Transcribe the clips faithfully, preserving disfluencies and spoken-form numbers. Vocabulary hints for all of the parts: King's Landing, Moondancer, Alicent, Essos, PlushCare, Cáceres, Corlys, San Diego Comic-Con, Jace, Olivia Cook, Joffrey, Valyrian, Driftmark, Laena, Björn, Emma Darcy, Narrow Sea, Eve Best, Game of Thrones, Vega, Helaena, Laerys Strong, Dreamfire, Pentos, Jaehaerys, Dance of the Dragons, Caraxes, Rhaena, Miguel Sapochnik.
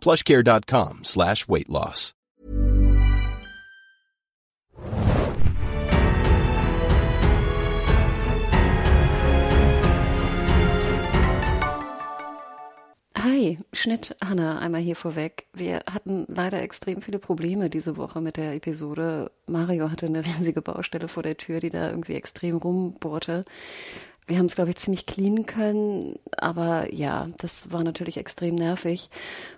PlushCare.com slash weight loss. Hi, Schnitt Hanna, einmal hier vorweg. Wir hatten leider extrem viele Probleme diese Woche mit der Episode. Mario hatte eine riesige Baustelle vor der Tür, die da irgendwie extrem rumbohrte. Wir haben es, glaube ich, ziemlich cleanen können, aber ja, das war natürlich extrem nervig.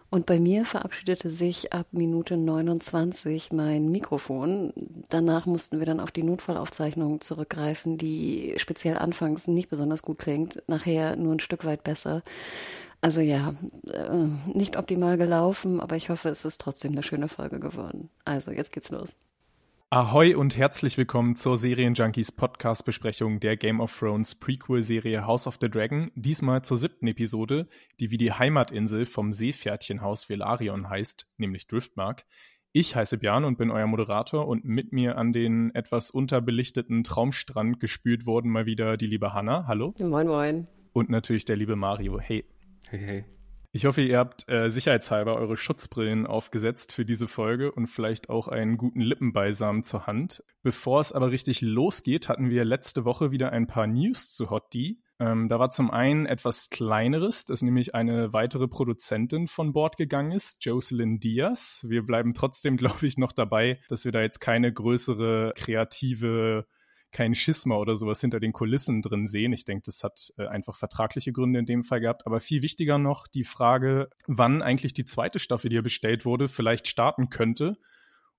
Und bei mir verabschiedete sich ab Minute neunundzwanzig mein Mikrofon. Danach mussten wir dann auf die Notfallaufzeichnung zurückgreifen, die speziell anfangs nicht besonders gut klingt, nachher nur ein Stück weit besser. Also ja, nicht optimal gelaufen, aber ich hoffe, es ist trotzdem eine schöne Folge geworden. Also, jetzt geht's los. Ahoi und herzlich willkommen zur Serienjunkies Podcast-Besprechung der Game of Thrones Prequel-Serie House of the Dragon, diesmal zur siebten Episode, die wie die Heimatinsel vom Seepferdchenhaus Velaryon heißt, nämlich Driftmark. Ich heiße Björn und bin euer Moderator und mit mir an den etwas unterbelichteten Traumstrand gespült worden mal wieder die liebe Hanna. Hallo. Moin, moin. Und natürlich der liebe Mario. Hey. Hey, hey. Ich hoffe, ihr habt äh, sicherheitshalber eure Schutzbrillen aufgesetzt für diese Folge und vielleicht auch einen guten Lippenbalsam zur Hand. Bevor es aber richtig losgeht, hatten wir letzte Woche wieder ein paar News zu Hottie. Ähm, da war zum einen etwas Kleineres, dass nämlich eine weitere Produzentin von Bord gegangen ist, Jocelyn Diaz. Wir bleiben trotzdem, glaube ich, noch dabei, dass wir da jetzt keine größere kreative... kein Schisma oder sowas hinter den Kulissen drin sehen. Ich denke, das hat äh, einfach vertragliche Gründe in dem Fall gehabt. Aber viel wichtiger noch die Frage, wann eigentlich die zweite Staffel, die hier bestellt wurde, vielleicht starten könnte.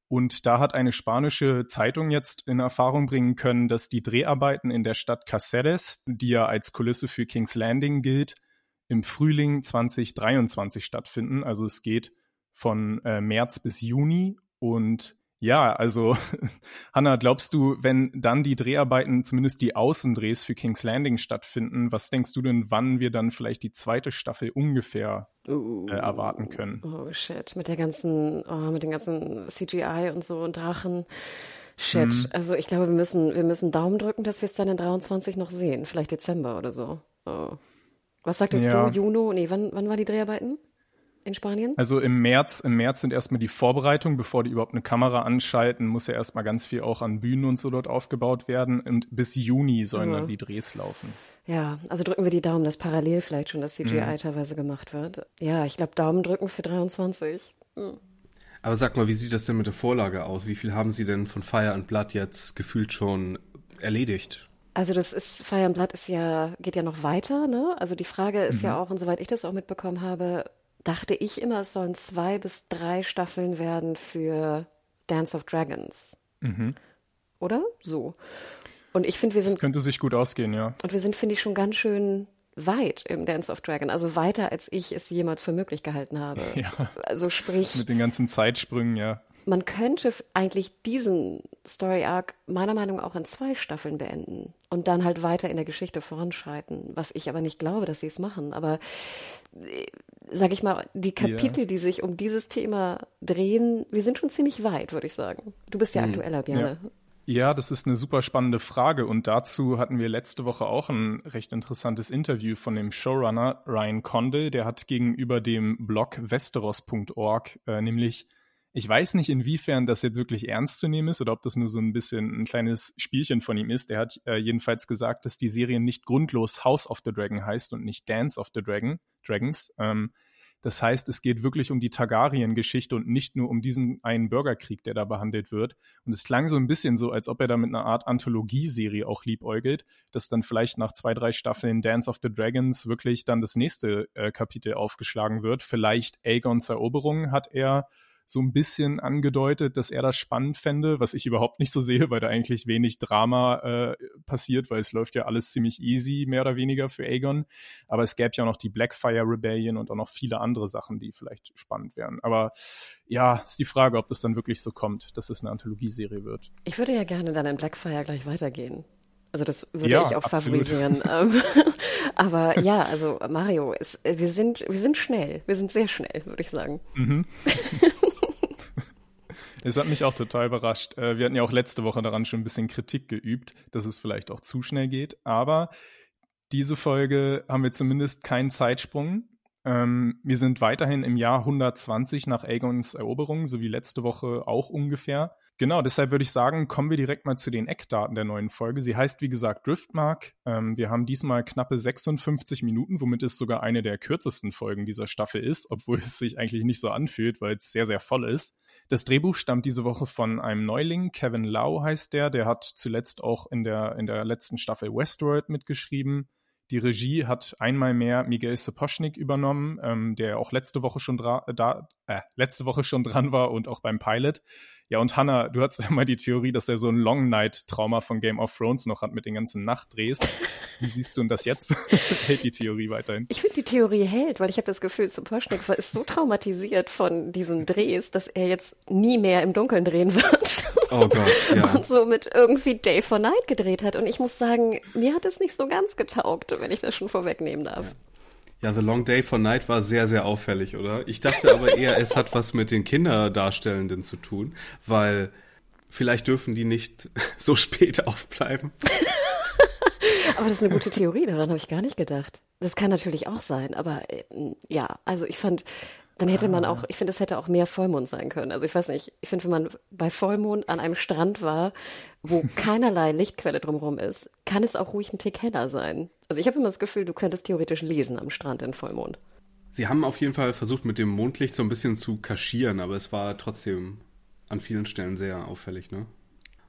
Und da hat eine spanische Zeitung jetzt in Erfahrung bringen können, dass die Dreharbeiten in der Stadt Cáceres, die ja als Kulisse für King's Landing gilt, im Frühling zwanzig dreiundzwanzig stattfinden. Also es geht von äh, März bis Juni und ja, also Hanna, glaubst du, wenn dann die Dreharbeiten, zumindest die Außendrehs für King's Landing stattfinden, was denkst du denn, wann wir dann vielleicht die zweite Staffel ungefähr uh, äh, erwarten können? Oh shit, mit der ganzen, oh, mit den ganzen C G I und so und Drachen. Shit, mhm. Also ich glaube, wir müssen, wir müssen Daumen drücken, dass wir es dann in dreiundzwanzig noch sehen, vielleicht Dezember oder so. Oh. Was sagtest ja. du, Juno? Nee, wann, wann waren die Dreharbeiten? In Spanien? Also im März, im März sind erstmal die Vorbereitungen, bevor die überhaupt eine Kamera anschalten, muss ja erstmal ganz viel auch an Bühnen und so dort aufgebaut werden und bis Juni sollen ja. dann die Drehs laufen. Ja, also drücken wir die Daumen, dass parallel vielleicht schon das C G I mhm. teilweise gemacht wird. Ja, ich glaube Daumen drücken für dreiundzwanzig. Mhm. Aber sag mal, wie sieht das denn mit der Vorlage aus? Wie viel haben Sie denn von Fire and Blood jetzt gefühlt schon erledigt? Also das ist, Fire and Blood ist ja, geht ja noch weiter, ne? Also die Frage ist mhm. ja auch, und soweit ich das auch mitbekommen habe, dachte ich immer, es sollen zwei bis drei Staffeln werden für Dance of Dragons. Mhm. Oder? So. Und ich finde, wir sind... Das könnte sich gut ausgehen, ja. Und wir sind, finde ich, schon ganz schön weit im Dance of Dragon. Also weiter, als ich es jemals für möglich gehalten habe. Ja. Also sprich... Mit den ganzen Zeitsprüngen, ja. Man könnte eigentlich diesen Story-Arc meiner Meinung nach auch in zwei Staffeln beenden und dann halt weiter in der Geschichte voranschreiten, was ich aber nicht glaube, dass sie es machen. Aber sag ich mal, die Kapitel, yeah. die sich um dieses Thema drehen, wir sind schon ziemlich weit, würde ich sagen. Du bist ja mhm. aktueller, Björn. Ja. ja, das ist eine super spannende Frage und dazu hatten wir letzte Woche auch ein recht interessantes Interview von dem Showrunner Ryan Condal. Der hat gegenüber dem Blog Westeros Punkt org äh, nämlich... Ich weiß nicht, inwiefern das jetzt wirklich ernst zu nehmen ist oder ob das nur so ein bisschen ein kleines Spielchen von ihm ist. Er hat äh, jedenfalls gesagt, dass die Serie nicht grundlos House of the Dragon heißt und nicht Dance of the Dragon, Dragons. Ähm, das heißt, es geht wirklich um die Targaryen-Geschichte und nicht nur um diesen einen Bürgerkrieg, der da behandelt wird. Und es klang so ein bisschen so, als ob er da mit einer Art Anthologieserie auch liebäugelt, dass dann vielleicht nach zwei, drei Staffeln Dance of the Dragons wirklich dann das nächste äh, Kapitel aufgeschlagen wird. Vielleicht Aegons Eroberung hat er so ein bisschen angedeutet, dass er das spannend fände, was ich überhaupt nicht so sehe, weil da eigentlich wenig Drama äh, passiert, weil es läuft ja alles ziemlich easy, mehr oder weniger für Aegon. Aber es gäbe ja auch noch die Blackfyre Rebellion und auch noch viele andere Sachen, die vielleicht spannend wären. Aber ja, ist die Frage, ob das dann wirklich so kommt, dass es eine Anthologieserie wird. Ich würde ja gerne dann in Blackfyre gleich weitergehen. Also das würde ja, ich auch absolut favorisieren. Aber ja, also Mario, es, wir sind, wir sind schnell. Wir sind sehr schnell, würde ich sagen. Mhm. Es hat mich auch total überrascht. Wir hatten ja auch letzte Woche daran schon ein bisschen Kritik geübt, dass es vielleicht auch zu schnell geht. Aber diese Folge haben wir zumindest keinen Zeitsprung. Wir sind weiterhin im Jahr hundertzwanzig nach Aegons Eroberung, so wie letzte Woche auch ungefähr. Genau, deshalb würde ich sagen, kommen wir direkt mal zu den Eckdaten der neuen Folge. Sie heißt, wie gesagt, Driftmark. Ähm, wir haben diesmal knappe sechsundfünfzig Minuten, womit es sogar eine der kürzesten Folgen dieser Staffel ist, obwohl es sich eigentlich nicht so anfühlt, weil es sehr, sehr voll ist. Das Drehbuch stammt diese Woche von einem Neuling, Kevin Lau heißt der. Der hat zuletzt auch in der, in der letzten Staffel Westworld mitgeschrieben. Die Regie hat einmal mehr Miguel Sapochnik übernommen, ähm, der auch letzte Woche schon dra- da, äh, letzte Woche schon dran war und auch beim Pilot. Ja, und Hanna, du hattest ja mal die Theorie, dass er so ein Long-Night-Trauma von Game of Thrones noch hat mit den ganzen Nachtdrehs. Wie siehst du denn das jetzt? Hält die Theorie weiterhin? Ich finde, die Theorie hält, weil ich habe das Gefühl, Sapochnik ist so traumatisiert von diesen Drehs, dass er jetzt nie mehr im Dunkeln drehen wird. Oh Gott, ja. Und somit irgendwie Day for Night gedreht hat. Und ich muss sagen, mir hat es nicht so ganz getaugt, wenn ich das schon vorwegnehmen darf. Ja, ja, The Long Day for Night war sehr, sehr auffällig, oder? Ich dachte aber eher, es hat was mit den Kinderdarstellenden zu tun, weil vielleicht dürfen die nicht so spät aufbleiben. Aber das ist eine gute Theorie, daran habe ich gar nicht gedacht. Das kann natürlich auch sein, aber ja, also ich fand... Dann hätte man auch, ich finde, es hätte auch mehr Vollmond sein können. Also ich weiß nicht, ich finde, wenn man bei Vollmond an einem Strand war, wo keinerlei Lichtquelle drumherum ist, kann es auch ruhig ein Tick heller sein. Also ich habe immer das Gefühl, du könntest theoretisch lesen am Strand in Vollmond. Sie haben auf jeden Fall versucht, mit dem Mondlicht so ein bisschen zu kaschieren, aber es war trotzdem an vielen Stellen sehr auffällig, ne?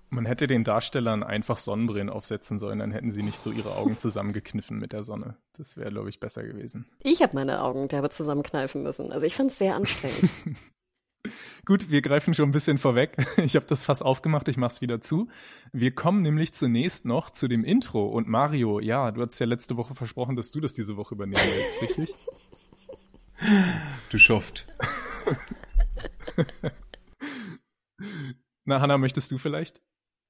Man hätte den Darstellern einfach Sonnenbrillen aufsetzen sollen, dann hätten sie nicht so ihre Augen zusammengekniffen mit der Sonne. Das wäre, glaube ich, besser gewesen. Ich habe meine Augen derbe zusammenkneifen müssen. Also ich fand es sehr anstrengend. Gut, wir greifen schon ein bisschen vorweg. Ich habe das Fass aufgemacht, ich mache es wieder zu. Wir kommen nämlich zunächst noch zu dem Intro. Und Mario, ja, du hast ja letzte Woche versprochen, dass du das diese Woche übernehmen willst, richtig? Du schaffst. Na, Hanna, möchtest du vielleicht?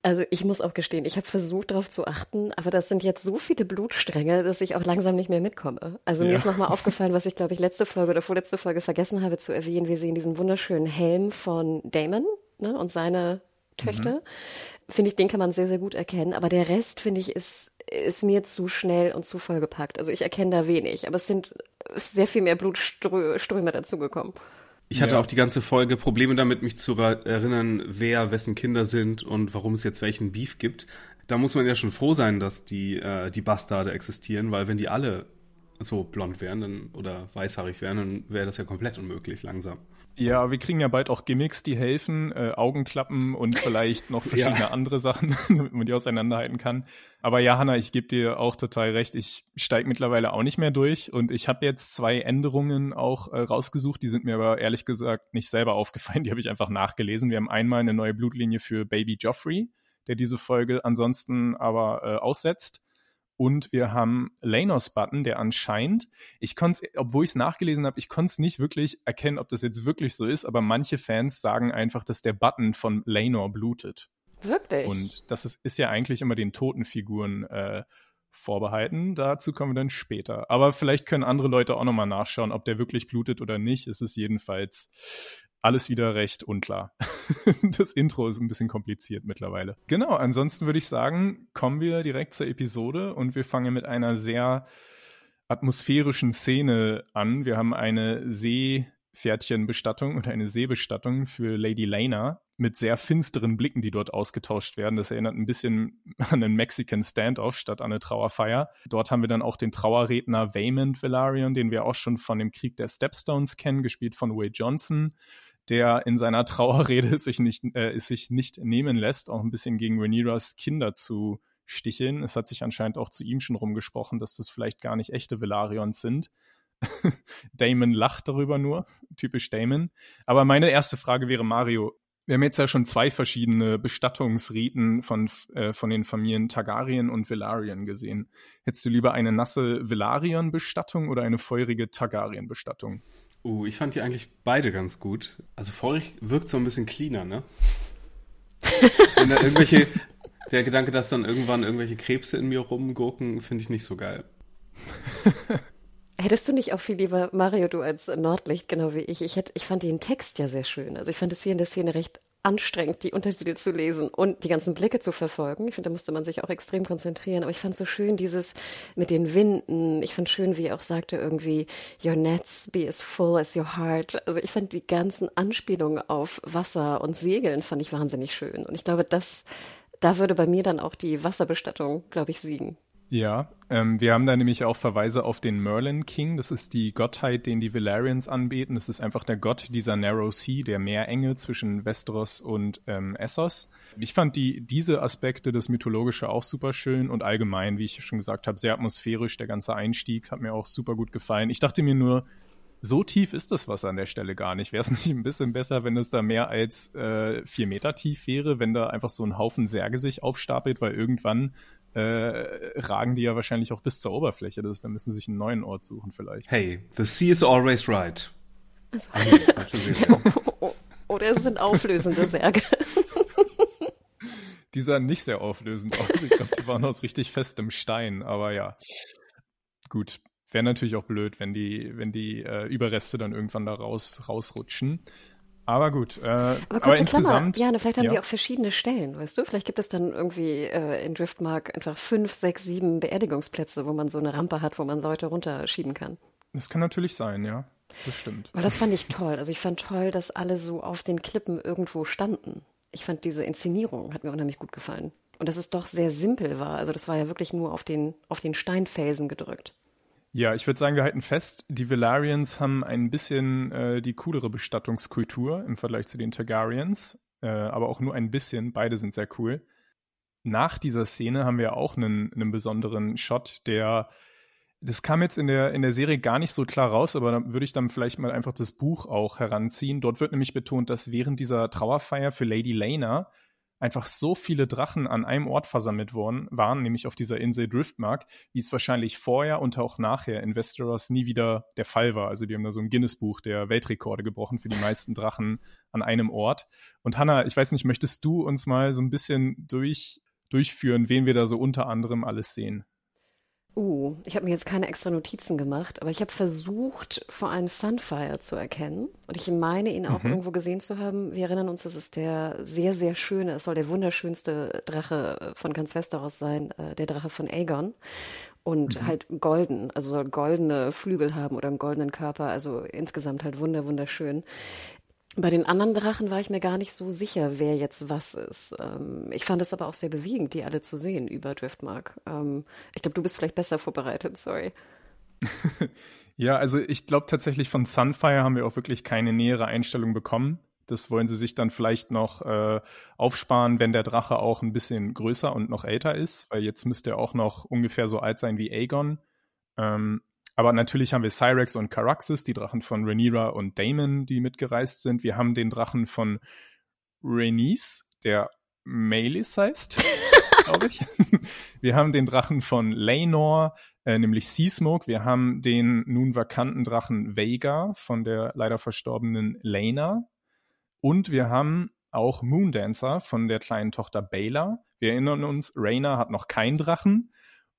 Also ich muss auch gestehen, ich habe versucht, darauf zu achten, aber das sind jetzt so viele Blutstränge, dass ich auch langsam nicht mehr mitkomme. Also ja. Mir ist nochmal aufgefallen, was ich, glaube ich, letzte Folge oder vorletzte Folge vergessen habe zu erwähnen. Wir sehen diesen wunderschönen Helm von Daemon, ne, und seine Töchter. Mhm. Finde ich, den kann man sehr, sehr gut erkennen. Aber der Rest, finde ich, ist, ist mir zu schnell und zu vollgepackt. Also ich erkenne da wenig, aber es sind sehr viel mehr Blutströme dazugekommen. Ich hatte ja. auch die ganze Folge Probleme damit, mich zu erinnern, wer wessen Kinder sind und warum es jetzt welchen Beef gibt. Da muss man ja schon froh sein, dass die, äh, die Bastarde existieren, weil wenn die alle so blond wären dann, oder weißhaarig wären, dann wäre das ja komplett unmöglich langsam. Ja, wir kriegen ja bald auch Gimmicks, die helfen, äh, Augenklappen und vielleicht noch verschiedene ja. andere Sachen, damit man die auseinanderhalten kann. Aber ja, Hanna, ich gebe dir auch total recht. Ich steige mittlerweile auch nicht mehr durch und ich habe jetzt zwei Änderungen auch äh, rausgesucht. Die sind mir aber ehrlich gesagt nicht selber aufgefallen. Die habe ich einfach nachgelesen. Wir haben einmal eine neue Blutlinie für Baby Joffrey, der diese Folge ansonsten aber äh, aussetzt. Und wir haben Laenors Button, der anscheinend, ich konnte es, obwohl ich es nachgelesen habe, ich konnte es nicht wirklich erkennen, ob das jetzt wirklich so ist, aber manche Fans sagen einfach, dass der Button von Laenor blutet. Wirklich? Und das ist, ist ja eigentlich immer den toten Figuren äh, vorbehalten, dazu kommen wir dann später. Aber vielleicht können andere Leute auch nochmal nachschauen, ob der wirklich blutet oder nicht. Es ist jedenfalls alles wieder recht unklar. Das Intro ist ein bisschen kompliziert mittlerweile. Genau, ansonsten würde ich sagen, kommen wir direkt zur Episode und wir fangen mit einer sehr atmosphärischen Szene an. Wir haben eine Seepferdchenbestattung oder eine Seebestattung für Lady Laena mit sehr finsteren Blicken, die dort ausgetauscht werden. Das erinnert ein bisschen an einen Mexican Standoff statt an eine Trauerfeier. Dort haben wir dann auch den Trauerredner Aemond Velaryon, den wir auch schon von dem Krieg der Stepstones kennen, gespielt von Will Johnson, der in seiner Trauerrede sich nicht, äh, es sich nicht nehmen lässt, auch ein bisschen gegen Rhaenyras Kinder zu sticheln. Es hat sich anscheinend auch zu ihm schon rumgesprochen, dass das vielleicht gar nicht echte Velaryons sind. Daemon lacht darüber nur, typisch Daemon. Aber meine erste Frage wäre, Mario, wir haben jetzt ja schon zwei verschiedene Bestattungsriten von, äh, von den Familien Targaryen und Velaryon gesehen. Hättest du lieber eine nasse Velaryon-Bestattung oder eine feurige Targaryen-Bestattung? Uh, ich fand die eigentlich beide ganz gut. Also feurig wirkt so ein bisschen cleaner, ne? Wenn da irgendwelche, der Gedanke, dass dann irgendwann irgendwelche Krebse in mir rumgurken, finde ich nicht so geil. Hättest du nicht auch viel lieber, Mario, du als Nordlicht, genau wie ich, ich, hätte, ich fand den Text ja sehr schön. Also ich fand es hier in der Szene recht anstrengend, die Untertitel zu lesen und die ganzen Blicke zu verfolgen. Ich finde, da musste man sich auch extrem konzentrieren. Aber ich fand so schön dieses mit den Winden. Ich fand schön, wie er auch sagte, irgendwie, your nets be as full as your heart. Also ich fand die ganzen Anspielungen auf Wasser und Segeln fand ich wahnsinnig schön. Und ich glaube, das, da würde bei mir dann auch die Wasserbestattung, glaube ich, siegen. Ja, ähm, wir haben da nämlich auch Verweise auf den Merlin King. Das ist die Gottheit, den die Velaryons anbeten. Das ist einfach der Gott dieser Narrow Sea, der Meerenge zwischen Westeros und ähm, Essos. Ich fand die, diese Aspekte, das Mythologische, auch super schön und allgemein, wie ich schon gesagt habe, sehr atmosphärisch. Der ganze Einstieg hat mir auch super gut gefallen. Ich dachte mir nur, so tief ist das Wasser an der Stelle gar nicht. Wäre es nicht ein bisschen besser, wenn es da mehr als äh, vier Meter tief wäre, wenn da einfach so ein Haufen Särge sich aufstapelt, weil irgendwann Äh, ragen die ja wahrscheinlich auch bis zur Oberfläche. Das ist, da müssen sie sich einen neuen Ort suchen vielleicht. Hey, the sea is always right. Also, oh, oder es sind auflösende Särge. Die sahen nicht sehr auflösend aus. Ich glaube, die waren aus richtig festem Stein. Aber ja, gut. Wäre natürlich auch blöd, wenn die, wenn die äh, Überreste dann irgendwann da raus, rausrutschen. Aber gut, äh, aber, aber insgesamt... Klammer. Ja, vielleicht haben ja. die auch verschiedene Stellen, weißt du? Vielleicht gibt es dann irgendwie äh, in Driftmark einfach fünf, sechs, sieben Beerdigungsplätze, wo man so eine Rampe hat, wo man Leute runterschieben kann. Das kann natürlich sein, ja. Das stimmt. Aber das fand ich toll. Also ich fand toll, dass alle so auf den Klippen irgendwo standen. Ich fand diese Inszenierung, hat mir unheimlich gut gefallen. Und dass es doch sehr simpel war. Also das war ja wirklich nur auf den, auf den Steinfelsen gedrückt. Ja, ich würde sagen, wir halten fest, die Velaryons haben ein bisschen äh, die coolere Bestattungskultur im Vergleich zu den Targaryens, äh, aber auch nur ein bisschen, beide sind sehr cool. Nach dieser Szene haben wir auch einen, einen besonderen Shot, der, das kam jetzt in der, in der Serie gar nicht so klar raus, aber da würde ich dann vielleicht mal einfach das Buch auch heranziehen. Dort wird nämlich betont, dass während dieser Trauerfeier für Lady Laena einfach so viele Drachen an einem Ort versammelt worden waren, nämlich auf dieser Insel Driftmark, wie es wahrscheinlich vorher und auch nachher in Westeros nie wieder der Fall war. Also die haben da so ein Guinness-Buch der Weltrekorde gebrochen für die meisten Drachen an einem Ort. Und Hanna, ich weiß nicht, möchtest du uns mal so ein bisschen durch, durchführen, wen wir da so unter anderem alles sehen? Uh, ich habe mir jetzt keine extra Notizen gemacht, aber ich habe versucht, vor allem Sunfire zu erkennen. Und ich meine, ihn auch mhm. irgendwo gesehen zu haben. Wir erinnern uns, das ist der sehr, sehr schöne, es soll der wunderschönste Drache von ganz Westeros sein, äh, der Drache von Aegon. Und mhm. halt golden, also soll goldene Flügel haben oder einen goldenen Körper. Also insgesamt halt wunder, wunderschön. Bei den anderen Drachen war ich mir gar nicht so sicher, wer jetzt was ist. Ähm, ich fand es aber auch sehr bewegend, die alle zu sehen über Driftmark. Ähm, ich glaube, du bist vielleicht besser vorbereitet, sorry. Ja, also ich glaube tatsächlich, von Sunfire haben wir auch wirklich keine nähere Einstellung bekommen. Das wollen sie sich dann vielleicht noch äh, aufsparen, wenn der Drache auch ein bisschen größer und noch älter ist, weil jetzt müsste er auch noch ungefähr so alt sein wie Aegon. Ähm, Aber natürlich haben wir Syrax und Caraxes, die Drachen von Rhaenyra und Daemon, die mitgereist sind. Wir haben den Drachen von Rhaenys, der Maelys heißt, glaube ich. Wir haben den Drachen von Laenor, äh, nämlich Seasmoke. Wir haben den nun vakanten Drachen Vega von der leider verstorbenen Laena. Und wir haben auch Moondancer von der kleinen Tochter Baela. Wir erinnern uns, Rhaena hat noch keinen Drachen.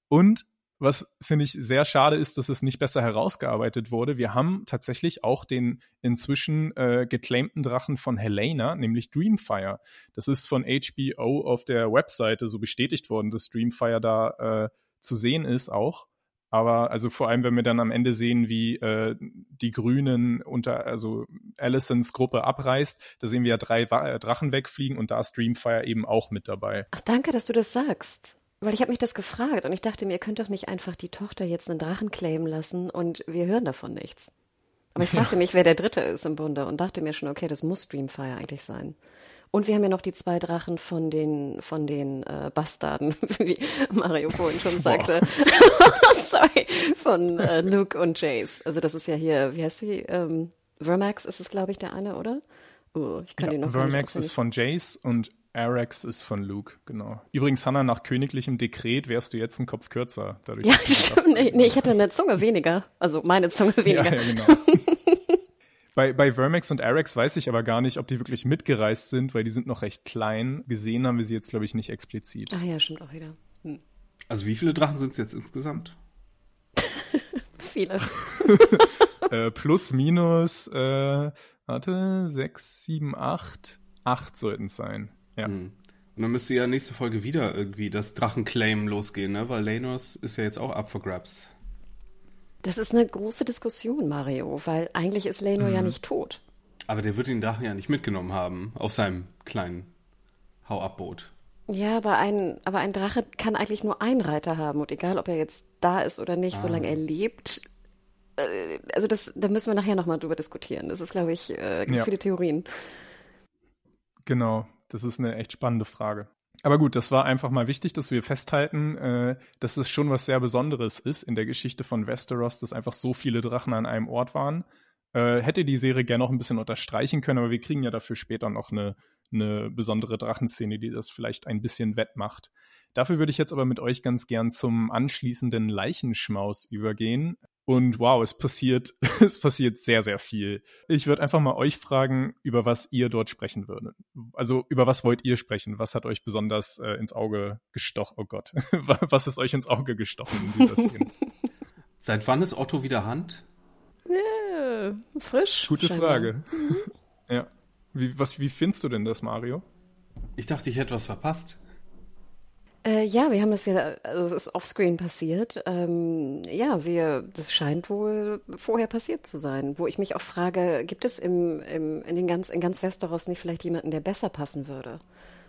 Und was, finde ich, sehr schade ist, dass es nicht besser herausgearbeitet wurde. Wir haben tatsächlich auch den inzwischen äh, geclaimten Drachen von Helaena, nämlich Dreamfire. Das ist von H B O auf der Webseite so bestätigt worden, dass Dreamfire da äh, zu sehen ist auch. Aber also vor allem, wenn wir dann am Ende sehen, wie äh, die Grünen unter, also Alicents Gruppe abreißt, da sehen wir ja drei Wa- Drachen wegfliegen und da ist Dreamfire eben auch mit dabei. Ach, danke, dass du das sagst. Weil ich habe mich das gefragt und ich dachte mir, ihr könnt doch nicht einfach die Tochter jetzt einen Drachen claimen lassen und wir hören davon nichts. Aber ich fragte ja. mich, wer der Dritte ist im Bunde und dachte mir schon, okay, das muss Dreamfire eigentlich sein. Und wir haben ja noch die zwei Drachen von den von den äh, Bastarden, wie Mario vorhin schon sagte. Sorry, von äh, Luke und Jace. Also das ist ja hier, wie heißt sie? Ähm, Vermax ist es, glaube ich, der eine, oder? Oh, ich kann ja, die noch Vermax ist von Jace und Arax ist von Luke, genau. Übrigens, Hanna, nach königlichem Dekret wärst du jetzt einen Kopf kürzer. Dadurch, ja, stimmt. Nee, nee, ich hätte eine Zunge weniger. Also meine Zunge weniger. Ja, ja, genau. Bei, bei Vermax und Arax weiß ich aber gar nicht, ob die wirklich mitgereist sind, weil die sind noch recht klein. Gesehen haben wir sie jetzt, glaube ich, nicht explizit. Ach ja, stimmt auch wieder. Hm. Also wie viele Drachen sind es jetzt insgesamt? Viele. äh, plus, minus, äh, warte, sechs, sieben, acht. Acht sollten es sein. Ja. Und dann müsste ja nächste Folge wieder irgendwie das Drachenclaim losgehen, ne? Weil Laenors ist ja jetzt auch up for grabs. Das ist eine große Diskussion, Mario, weil eigentlich ist Laenor mhm. ja nicht tot. Aber der wird den Drachen ja nicht mitgenommen haben auf seinem kleinen Hau-ab-Boot. Ja, aber ein, aber ein Drache kann eigentlich nur einen Reiter haben. Und egal, ob er jetzt da ist oder nicht, ah. solange er lebt, äh, also das, da müssen wir nachher nochmal drüber diskutieren. Das ist, glaube ich, äh, gibt ja. viele Theorien. Genau. Das ist eine echt spannende Frage. Aber gut, das war einfach mal wichtig, dass wir festhalten, äh, dass es schon was sehr Besonderes ist in der Geschichte von Westeros, dass einfach so viele Drachen an einem Ort waren. Äh, hätte die Serie gerne noch ein bisschen unterstreichen können, aber wir kriegen ja dafür später noch eine, eine besondere Drachenszene, die das vielleicht ein bisschen wettmacht. Dafür würde ich jetzt aber mit euch ganz gern zum anschließenden Leichenschmaus übergehen. Und wow, es passiert, es passiert sehr, sehr viel. Ich würde einfach mal euch fragen, über was ihr dort sprechen würdet. Also über was wollt ihr sprechen? Was hat euch besonders äh, ins Auge gestochen? Oh Gott, was ist euch ins Auge gestochen in dieser Szene? Seit wann ist Otto wieder Hand? Yeah, frisch. Gute scheinbar. Frage. Mhm. Ja. Wie, was, wie findest du denn das, Mario? Ich dachte, ich hätte was verpasst. Äh, ja, wir haben das ja, also es ist offscreen passiert. Ähm, ja, wir, das scheint wohl vorher passiert zu sein, wo ich mich auch frage, gibt es im, im, in, den ganz, in ganz Westeros nicht vielleicht jemanden, der besser passen würde?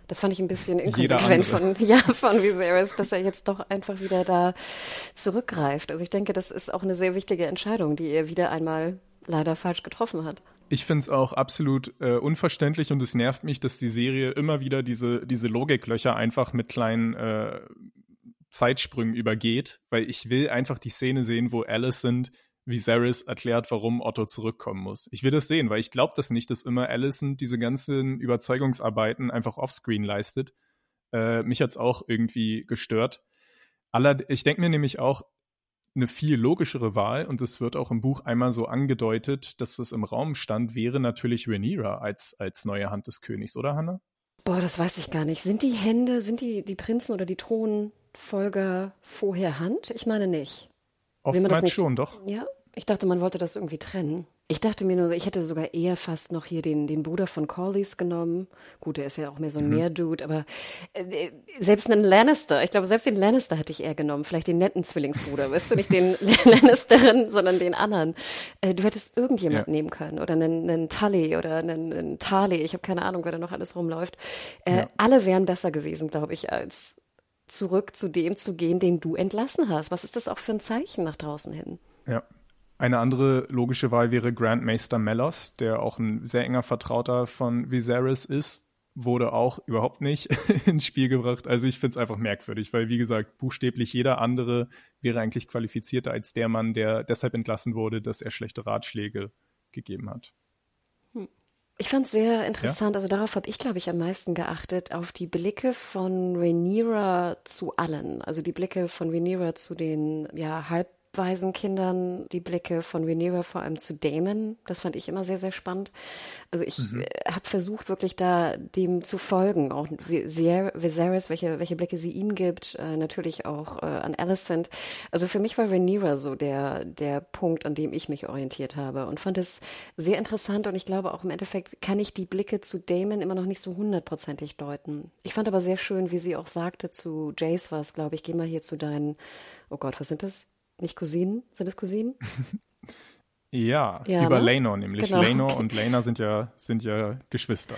Das fand ich ein bisschen inkonsequent von, ja, von Viserys, dass er jetzt doch einfach wieder da zurückgreift. Also ich denke, das ist auch eine sehr wichtige Entscheidung, die er wieder einmal leider falsch getroffen hat. Ich finde es auch absolut äh, unverständlich und es nervt mich, dass die Serie immer wieder diese, diese Logiklöcher einfach mit kleinen äh, Zeitsprüngen übergeht, weil ich will einfach die Szene sehen, wo Alicent Viserys erklärt, warum Otto zurückkommen muss. Ich will das sehen, weil ich glaube das nicht, dass immer Alicent diese ganzen Überzeugungsarbeiten einfach offscreen leistet. Äh, mich hat's auch irgendwie gestört. Aller, ich denke mir nämlich auch, eine viel logischere Wahl, und es wird auch im Buch einmal so angedeutet, dass das im Raum stand, wäre natürlich Rhaenyra als, als neue Hand des Königs, oder Hanna? Boah, das weiß ich gar nicht. Sind die Hände, sind die, die Prinzen oder die Thronfolger vorher Hand? Ich meine nicht. Oftmals nicht, schon, doch. Ja, ich dachte, man wollte das irgendwie trennen. Ich dachte mir nur, ich hätte sogar eher fast noch hier den, den Bruder von Corlys genommen. Gut, er ist ja auch mehr so ein mhm. Meer-Dude, aber äh, selbst einen Lannister, ich glaube, selbst den Lannister hätte ich eher genommen. Vielleicht den netten Zwillingsbruder, weißt du, nicht den Lannisterin, sondern den anderen. Äh, du hättest irgendjemand ja. nehmen können oder einen, einen Tully oder einen, einen Tali. Ich habe keine Ahnung, wer da noch alles rumläuft. Äh, ja. Alle wären besser gewesen, glaube ich, als zurück zu dem zu gehen, den du entlassen hast. Was ist das auch für ein Zeichen nach draußen hin? Ja. Eine andere logische Wahl wäre Grandmaster Melos, der auch ein sehr enger Vertrauter von Viserys ist, wurde auch überhaupt nicht ins Spiel gebracht. Also ich finde es einfach merkwürdig, weil wie gesagt, buchstäblich jeder andere wäre eigentlich qualifizierter als der Mann, der deshalb entlassen wurde, dass er schlechte Ratschläge gegeben hat. Hm. Ich fand es sehr interessant, ja? Also darauf habe ich, glaube ich, am meisten geachtet, auf die Blicke von Rhaenyra zu allen. Also die Blicke von Rhaenyra zu den ja, halb Waisenkindern, die Blicke von Rhaenyra vor allem zu Daemon, das fand ich immer sehr, sehr spannend. Also ich mhm. äh, habe versucht, wirklich da dem zu folgen, auch Viser- Viserys, welche, welche Blicke sie ihm gibt, äh, natürlich auch äh, an Alicent. Also für mich war Rhaenyra so der, der Punkt, an dem ich mich orientiert habe und fand es sehr interessant und ich glaube auch im Endeffekt kann ich die Blicke zu Daemon immer noch nicht so hundertprozentig deuten. Ich fand aber sehr schön, wie sie auch sagte zu Jace was, glaube ich, geh mal hier zu deinen, oh Gott, was sind das? Nicht Cousinen? Sind das Cousinen? ja, ja, über ne? Laenor nämlich. Genau, Laenor okay. und Laena sind ja, sind ja Geschwister.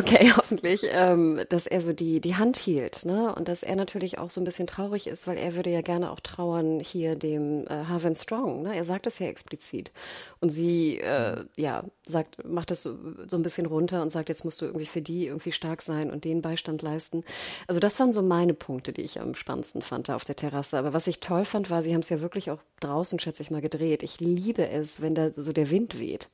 Okay, so. Hoffentlich. Ähm, dass er so die, die Hand hielt, ne? Und dass er natürlich auch so ein bisschen traurig ist, weil er würde ja gerne auch trauern hier dem äh, Harwin Strong, ne? Er sagt das ja explizit. Und sie, äh, ja, sagt, macht das so, so ein bisschen runter und sagt, jetzt musst du irgendwie für die irgendwie stark sein und denen Beistand leisten. Also das waren so meine Punkte, die ich am spannendsten fand da auf der Terrasse. Aber was ich toll fand, war, sie haben es ja wirklich auch draußen, schätze ich mal, gedreht. Ich liebe es, wenn da so der Wind weht.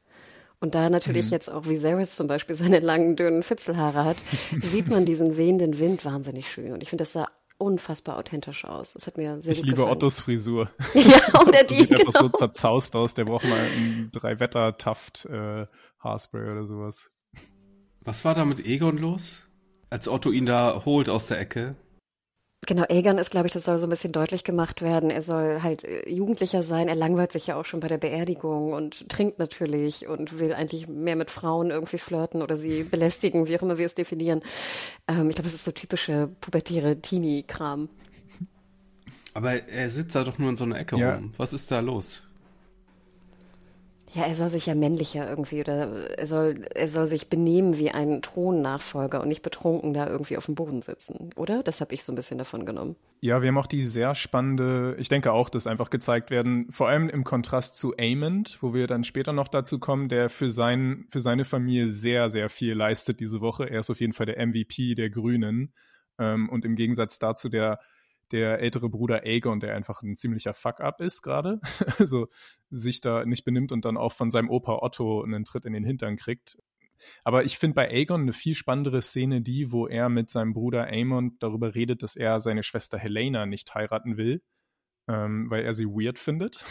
Und da natürlich mhm. jetzt auch Viserys zum Beispiel seine langen, dünnen Fitzelhaare hat, sieht man diesen wehenden Wind wahnsinnig schön. Und ich finde, das sah unfassbar authentisch aus. Das hat mir sehr ich gut liebe gefallen. Ottos Frisur. Ja, und der die, sieht genau. einfach so zerzaust aus. Der braucht mal einen Drei-Wetter-Taft äh, Haarspray oder sowas. Was war da mit Aegon los? Als Otto ihn da holt aus der Ecke? Genau, Aegon ist, glaube ich, das soll so ein bisschen deutlich gemacht werden. Er soll halt jugendlicher sein. Er langweilt sich ja auch schon bei der Beerdigung und trinkt natürlich und will eigentlich mehr mit Frauen irgendwie flirten oder sie belästigen, wie auch immer wir es definieren. Ähm, ich glaube, das ist so typische pubertäre Teenie-Kram. Aber er sitzt da doch nur in so einer Ecke ja. rum. Was ist da los? Ja, er soll sich ja männlicher irgendwie oder er soll er soll sich benehmen wie ein Thronnachfolger und nicht betrunken da irgendwie auf dem Boden sitzen, oder? Das habe ich so ein bisschen davon genommen. Ja, wir haben auch die sehr spannende, ich denke auch, dass einfach gezeigt werden, vor allem im Kontrast zu Aemond, wo wir dann später noch dazu kommen, der für sein für seine Familie sehr, sehr viel leistet diese Woche. Er ist auf jeden Fall der M V P der Grünen ähm, und im Gegensatz dazu der der ältere Bruder Aegon, der einfach ein ziemlicher Fuck-up ist gerade, also sich da nicht benimmt und dann auch von seinem Opa Otto einen Tritt in den Hintern kriegt. Aber ich finde bei Aegon eine viel spannendere Szene die, wo er mit seinem Bruder Aemond darüber redet, dass er seine Schwester Helaena nicht heiraten will, ähm, weil er sie weird findet,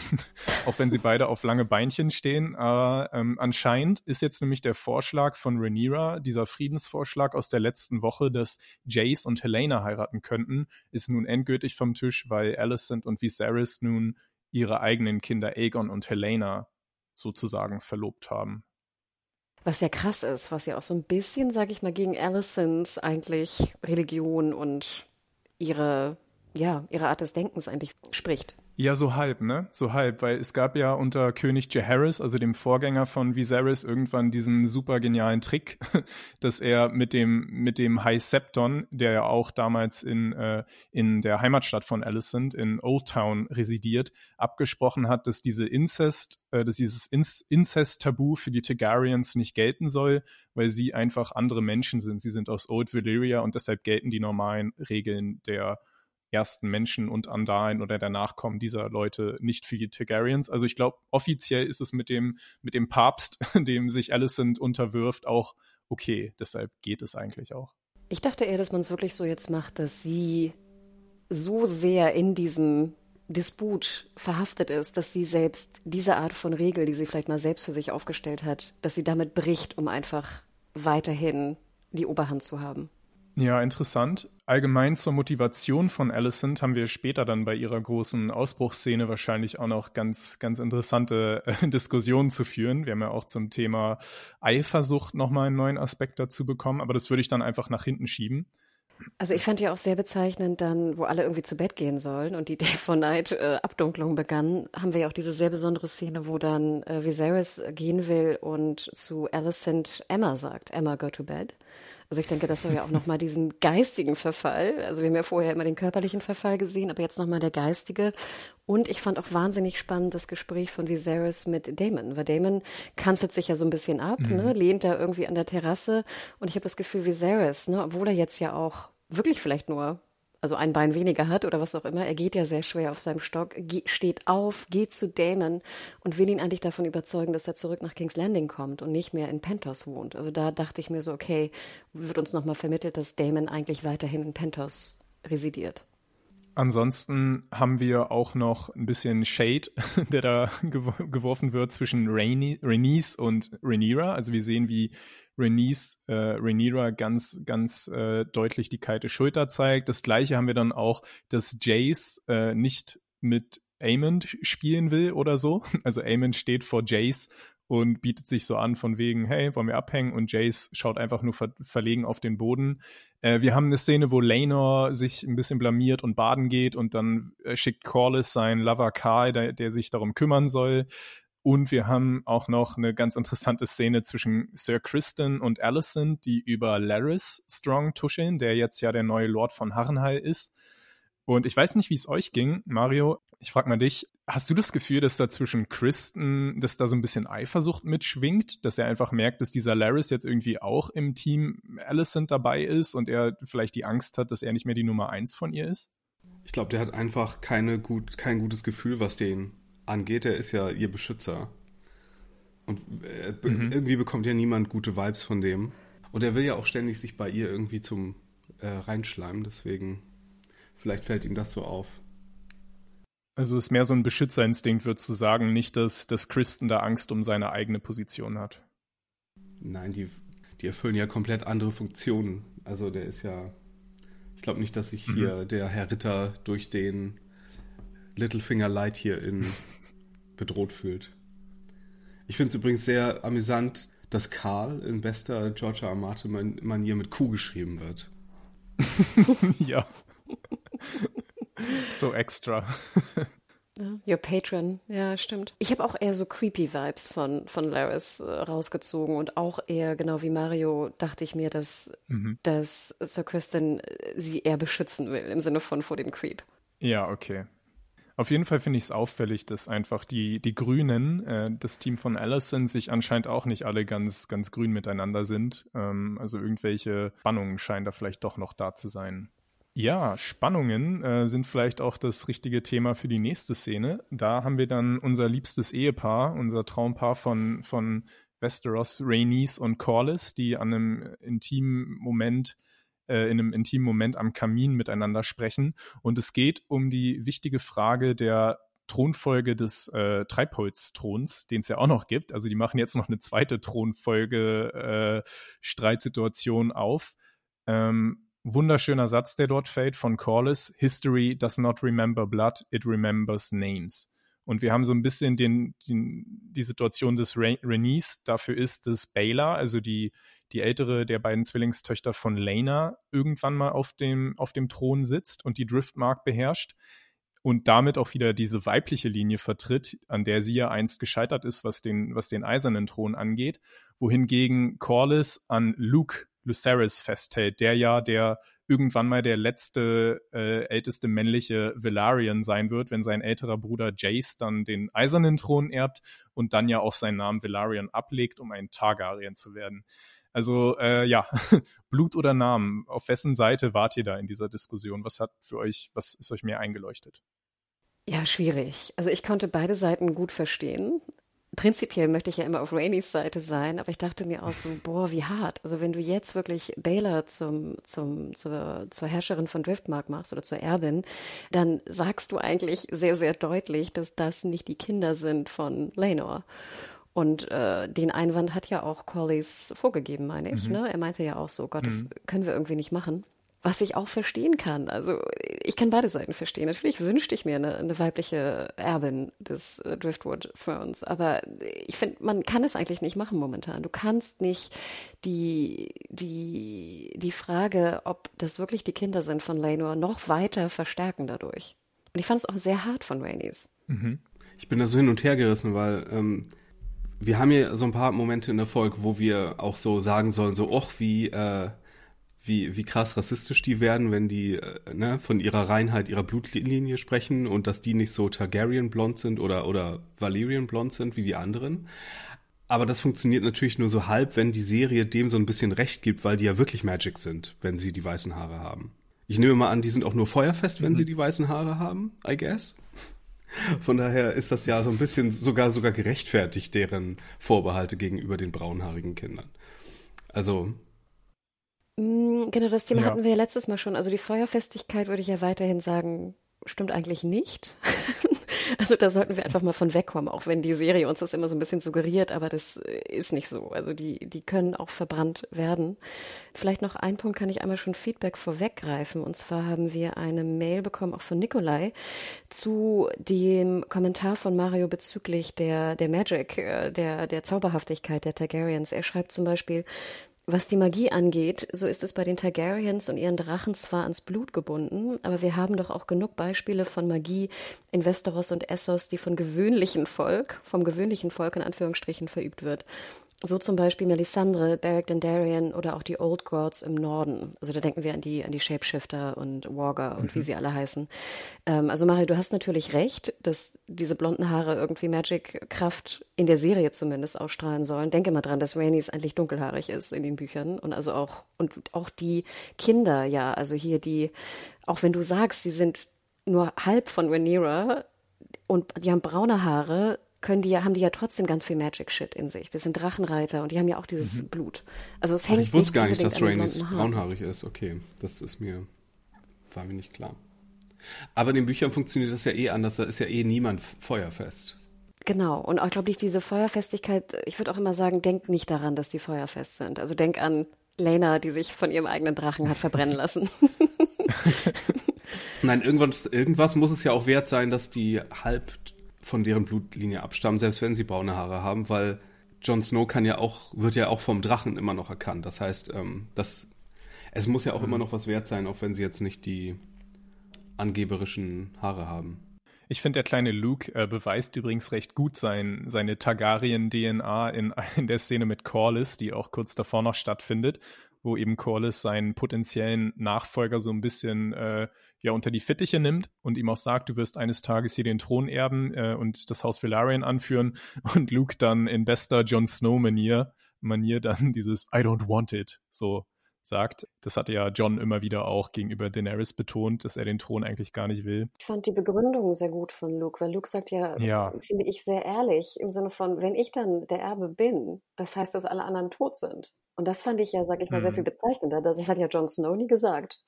auch wenn sie beide auf lange Beinchen stehen. Aber ähm, anscheinend ist jetzt nämlich der Vorschlag von Rhaenyra, dieser Friedensvorschlag aus der letzten Woche, dass Jace und Helaena heiraten könnten, ist nun endgültig vom Tisch, weil Alicent und Viserys nun ihre eigenen Kinder Aegon und Helaena sozusagen verlobt haben. Was ja krass ist, was ja auch so ein bisschen, sag ich mal, gegen Alicents eigentlich Religion und ihre... ja, ihre Art des Denkens eigentlich spricht. Ja, so halb, ne? So halb, weil es gab ja unter König Jaehaerys, also dem Vorgänger von Viserys, irgendwann diesen super genialen Trick, dass er mit dem, mit dem High Septon, der ja auch damals in, äh, in der Heimatstadt von Alicent, in Old Town residiert, abgesprochen hat, dass diese Inzest, äh, dass dieses In- Inzest-Tabu für die Targaryens nicht gelten soll, weil sie einfach andere Menschen sind. Sie sind aus Old Valyria und deshalb gelten die normalen Regeln der ersten Menschen und Andalen oder der Nachkommen dieser Leute nicht für die Targaryens. Also ich glaube, offiziell ist es mit dem, mit dem Papst, dem sich Alicent unterwirft, auch okay. Deshalb geht es eigentlich auch. Ich dachte eher, dass man es wirklich so jetzt macht, dass sie so sehr in diesem Disput verhaftet ist, dass sie selbst diese Art von Regel, die sie vielleicht mal selbst für sich aufgestellt hat, dass sie damit bricht, um einfach weiterhin die Oberhand zu haben. Ja, interessant. Allgemein zur Motivation von Alicent haben wir später dann bei ihrer großen Ausbruchsszene wahrscheinlich auch noch ganz, ganz interessante äh, Diskussionen zu führen. Wir haben ja auch zum Thema Eifersucht nochmal einen neuen Aspekt dazu bekommen, aber das würde ich dann einfach nach hinten schieben. Also ich fand ja auch sehr bezeichnend dann, wo alle irgendwie zu Bett gehen sollen und die Day-for-Night-Abdunklung begann, haben wir ja auch diese sehr besondere Szene, wo dann äh, Viserys gehen will und zu Alicent Emma sagt, Emma, go to bed. Also ich denke, das soll ja auch nochmal diesen geistigen Verfall, also wir haben ja vorher immer den körperlichen Verfall gesehen, aber jetzt nochmal der geistige. Und ich fand auch wahnsinnig spannend das Gespräch von Viserys mit Daemon, weil Daemon kanzelt sich ja so ein bisschen ab, mhm. ne, lehnt da irgendwie an der Terrasse und ich habe das Gefühl, Viserys, ne, obwohl er jetzt ja auch wirklich vielleicht nur, also ein Bein weniger hat oder was auch immer, er geht ja sehr schwer auf seinem Stock, ge- steht auf, geht zu Daemon und will ihn eigentlich davon überzeugen, dass er zurück nach King's Landing kommt und nicht mehr in Pentos wohnt. Also da dachte ich mir so, okay, wird uns nochmal vermittelt, dass Daemon eigentlich weiterhin in Pentos residiert. Ansonsten haben wir auch noch ein bisschen Shade, der da gew- geworfen wird zwischen Rhaenys und Rhaenyra. Also wir sehen, wie Rhaenys, äh, Rhaenyra ganz, ganz äh, deutlich die kalte Schulter zeigt. Das Gleiche haben wir dann auch, dass Jace äh, nicht mit Aemond spielen will oder so. Also Aemond steht vor Jace und bietet sich so an von wegen, hey, wollen wir abhängen? Und Jace schaut einfach nur ver- verlegen auf den Boden. Äh, wir haben eine Szene, wo Laenor sich ein bisschen blamiert und baden geht und dann äh, schickt Corlys seinen Lover Qarl, der, der sich darum kümmern soll. Und wir haben auch noch eine ganz interessante Szene zwischen Sir Criston und Alicent, die über Laerys Strong tuscheln, der jetzt ja der neue Lord von Harrenhal ist. Und ich weiß nicht, wie es euch ging, Mario, Ich frage mal dich, hast du das Gefühl, dass da zwischen Criston, dass da so ein bisschen Eifersucht mitschwingt, dass er einfach merkt, dass dieser Laerys jetzt irgendwie auch im Team Alicent dabei ist und er vielleicht die Angst hat, dass er nicht mehr die Nummer eins von ihr ist? Ich glaube, der hat einfach keine gut, kein gutes Gefühl, was den angeht. Er ist ja ihr Beschützer. Und äh, mhm. irgendwie bekommt ja niemand gute Vibes von dem. Und er will ja auch ständig sich bei ihr irgendwie zum äh, reinschleimen. Deswegen, vielleicht fällt ihm das so auf. Also ist mehr so ein Beschützerinstinkt, würdest du sagen, nicht, dass, dass Criston da Angst um seine eigene Position hat? Nein, die, die erfüllen ja komplett andere Funktionen. Also der ist ja... Ich glaube nicht, dass sich mhm. hier der Herr Ritter durch den Littlefinger Light hier in bedroht fühlt. Ich finde es übrigens sehr amüsant, dass Qarl in bester George R. R. Martin-Manier mit Q geschrieben wird. Ja. So extra. Your Patron, ja, stimmt. Ich habe auch eher so creepy Vibes von, von Laerys äh, rausgezogen und auch eher, genau wie Mario, dachte ich mir, dass, mhm. dass Sir Criston sie eher beschützen will, im Sinne von vor dem Creep. Ja, okay. Auf jeden Fall finde ich es auffällig, dass einfach die, die Grünen, äh, das Team von Alicent, sich anscheinend auch nicht alle ganz, ganz grün miteinander sind. Ähm, also irgendwelche Spannungen scheinen da vielleicht doch noch da zu sein. Ja, Spannungen äh, sind vielleicht auch das richtige Thema für die nächste Szene. Da haben wir dann unser liebstes Ehepaar, unser Traumpaar von, von Westeros, Rhaenys und Corlys, die an einem intimen Moment, äh, in einem intimen Moment am Kamin miteinander sprechen. Und es geht um die wichtige Frage der Thronfolge des äh, Treibholzthrons, den es ja auch noch gibt. Also die machen jetzt noch eine zweite Thronfolge, äh, Streitsituation auf. Ähm, Wunderschöner Satz, der dort fällt von Corlys: History does not remember blood, it remembers names. Und wir haben so ein bisschen den, den, die Situation des Rhaenys. Dafür ist, dass Baela, also die, die ältere der beiden Zwillingstöchter von Laena, irgendwann mal auf dem, auf dem Thron sitzt und die Driftmark beherrscht und damit auch wieder diese weibliche Linie vertritt, an der sie ja einst gescheitert ist, was den, was den eisernen Thron angeht. Wohingegen Corlys an Luke, Lucerys, festhält, der ja der irgendwann mal der letzte, äh, älteste männliche Velaryon sein wird, wenn sein älterer Bruder Jace dann den eisernen Thron erbt und dann ja auch seinen Namen Velaryon ablegt, um ein Targaryen zu werden. Also äh, ja, Blut oder Namen, auf wessen Seite wart ihr da in dieser Diskussion? Was hat für euch, was ist euch mehr eingeleuchtet? Ja, schwierig. Also ich konnte beide Seiten gut verstehen. Prinzipiell möchte ich ja immer auf Rhaenys Seite sein, aber ich dachte mir auch so, boah, wie hart. Also wenn du jetzt wirklich Baela zum, zum, zur, zur Herrscherin von Driftmark machst oder zur Erbin, dann sagst du eigentlich sehr, sehr deutlich, dass das nicht die Kinder sind von Laenor. Und äh, den Einwand hat ja auch Corlys vorgegeben, meine ich. Mhm. Ne? Er meinte ja auch so, Gott, mhm. das können wir irgendwie nicht machen. Was ich auch verstehen kann. Also ich kann beide Seiten verstehen. Natürlich wünschte ich mir eine, eine weibliche Erbin des äh, Driftwood Thrones, aber ich finde, man kann es eigentlich nicht machen momentan. Du kannst nicht die die die Frage, ob das wirklich die Kinder sind von Laenor, noch weiter verstärken dadurch. Und ich fand es auch sehr hart von Rhaenys. Mhm. Ich bin da so hin und her gerissen, weil ähm, wir haben hier so ein paar Momente in der Folge, wo wir auch so sagen sollen, so, och, wie äh, Wie, wie krass rassistisch die werden, wenn die äh, ne, von ihrer Reinheit, ihrer Blutlinie sprechen und dass die nicht so Targaryen-blond sind oder, oder Valyrian-blond sind wie die anderen. Aber das funktioniert natürlich nur so halb, wenn die Serie dem so ein bisschen recht gibt, weil die ja wirklich Magic sind, wenn sie die weißen Haare haben. Ich nehme mal an, die sind auch nur feuerfest, wenn mhm. sie die weißen Haare haben, I guess. Von daher ist das ja so ein bisschen sogar, sogar gerechtfertigt, deren Vorbehalte gegenüber den braunhaarigen Kindern. Also... Genau, das Thema ja. hatten wir ja letztes Mal schon. Also die Feuerfestigkeit würde ich ja weiterhin sagen, stimmt eigentlich nicht. Also da sollten wir einfach mal von wegkommen, auch wenn die Serie uns das immer so ein bisschen suggeriert, aber das ist nicht so. Also die, die können auch verbrannt werden. Vielleicht noch ein Punkt, kann ich einmal schon Feedback vorweggreifen. Und zwar haben wir eine Mail bekommen, auch von Nikolai, zu dem Kommentar von Mario bezüglich der, der Magic, der, der Zauberhaftigkeit der Targaryens. Er schreibt zum Beispiel: Was die Magie angeht, so ist es bei den Targaryens und ihren Drachen zwar ans Blut gebunden, aber wir haben doch auch genug Beispiele von Magie in Westeros und Essos, die von gewöhnlichen Volk, vom gewöhnlichen Volk in Anführungsstrichen verübt wird. So zum Beispiel Melisandre, Beric Dondarrion oder auch die Old Guards im Norden. Also da denken wir an die, an die Shapeshifter und Warger und mhm. wie sie alle heißen. Ähm, also Mario, du hast natürlich recht, dass diese blonden Haare irgendwie Magic-Kraft in der Serie zumindest ausstrahlen sollen. Denke mal dran, dass Rhaenys eigentlich dunkelhaarig ist in den Büchern und also auch, und auch die Kinder, ja, also hier die, auch wenn du sagst, sie sind nur halb von Rhaenyra und die haben braune Haare, können die ja, haben die ja trotzdem ganz viel Magic-Shit in sich. Das sind Drachenreiter und die haben ja auch dieses mhm. Blut. Also es hängt. Ach, ich wusste gar nicht, dass Rhaenys braunhaarig ist. Okay, das ist mir, war mir nicht klar. Aber in den Büchern funktioniert das ja eh anders. Da ist ja eh niemand feuerfest. Genau. Und auch, glaube ich, diese Feuerfestigkeit, ich würde auch immer sagen, denkt nicht daran, dass die feuerfest sind. Also denk an Laena, die sich von ihrem eigenen Drachen hat verbrennen lassen. Nein, irgendwas, irgendwas muss es ja auch wert sein, dass die halb von deren Blutlinie abstammen, selbst wenn sie braune Haare haben, weil Jon Snow kann ja auch, wird ja auch vom Drachen immer noch erkannt. Das heißt, ähm, das, es muss ja auch mhm. immer noch was wert sein, auch wenn sie jetzt nicht die angeberischen Haare haben. Ich finde, der kleine Luke äh, beweist übrigens recht gut sein, seine Targaryen-D N A in, in der Szene mit Corlys, die auch kurz davor noch stattfindet, wo eben Corlys seinen potenziellen Nachfolger so ein bisschen äh, ja unter die Fittiche nimmt und ihm auch sagt, du wirst eines Tages hier den Thron erben äh, und das Haus Velaryon anführen, und Luke dann in bester Jon Snow-Manier Manier dann dieses I don't want it so sagt. Das hatte ja Jon immer wieder auch gegenüber Daenerys betont, dass er den Thron eigentlich gar nicht will. Ich fand die Begründung sehr gut von Luke, weil Luke sagt ja, ja. finde ich, sehr ehrlich, im Sinne von, wenn ich dann der Erbe bin, das heißt, dass alle anderen tot sind. Und das fand ich ja, sag ich mal, hm. sehr viel bezeichnender. Das hat ja Jon Snow nie gesagt.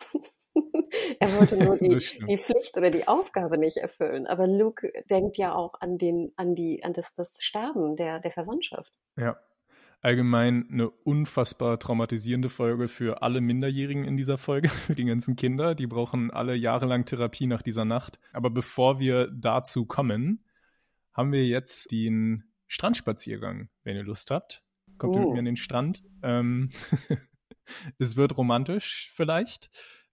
Er wollte nur die, die Pflicht oder die Aufgabe nicht erfüllen. Aber Luke denkt ja auch an den, an die, an das, das Sterben der, der Verwandtschaft. Ja. Allgemein eine unfassbar traumatisierende Folge für alle Minderjährigen in dieser Folge, für die ganzen Kinder. Die brauchen alle jahrelang Therapie nach dieser Nacht. Aber bevor wir dazu kommen, haben wir jetzt den Strandspaziergang, wenn ihr Lust habt. Kommt oh. mit mir an den Strand. Ähm, es wird romantisch vielleicht.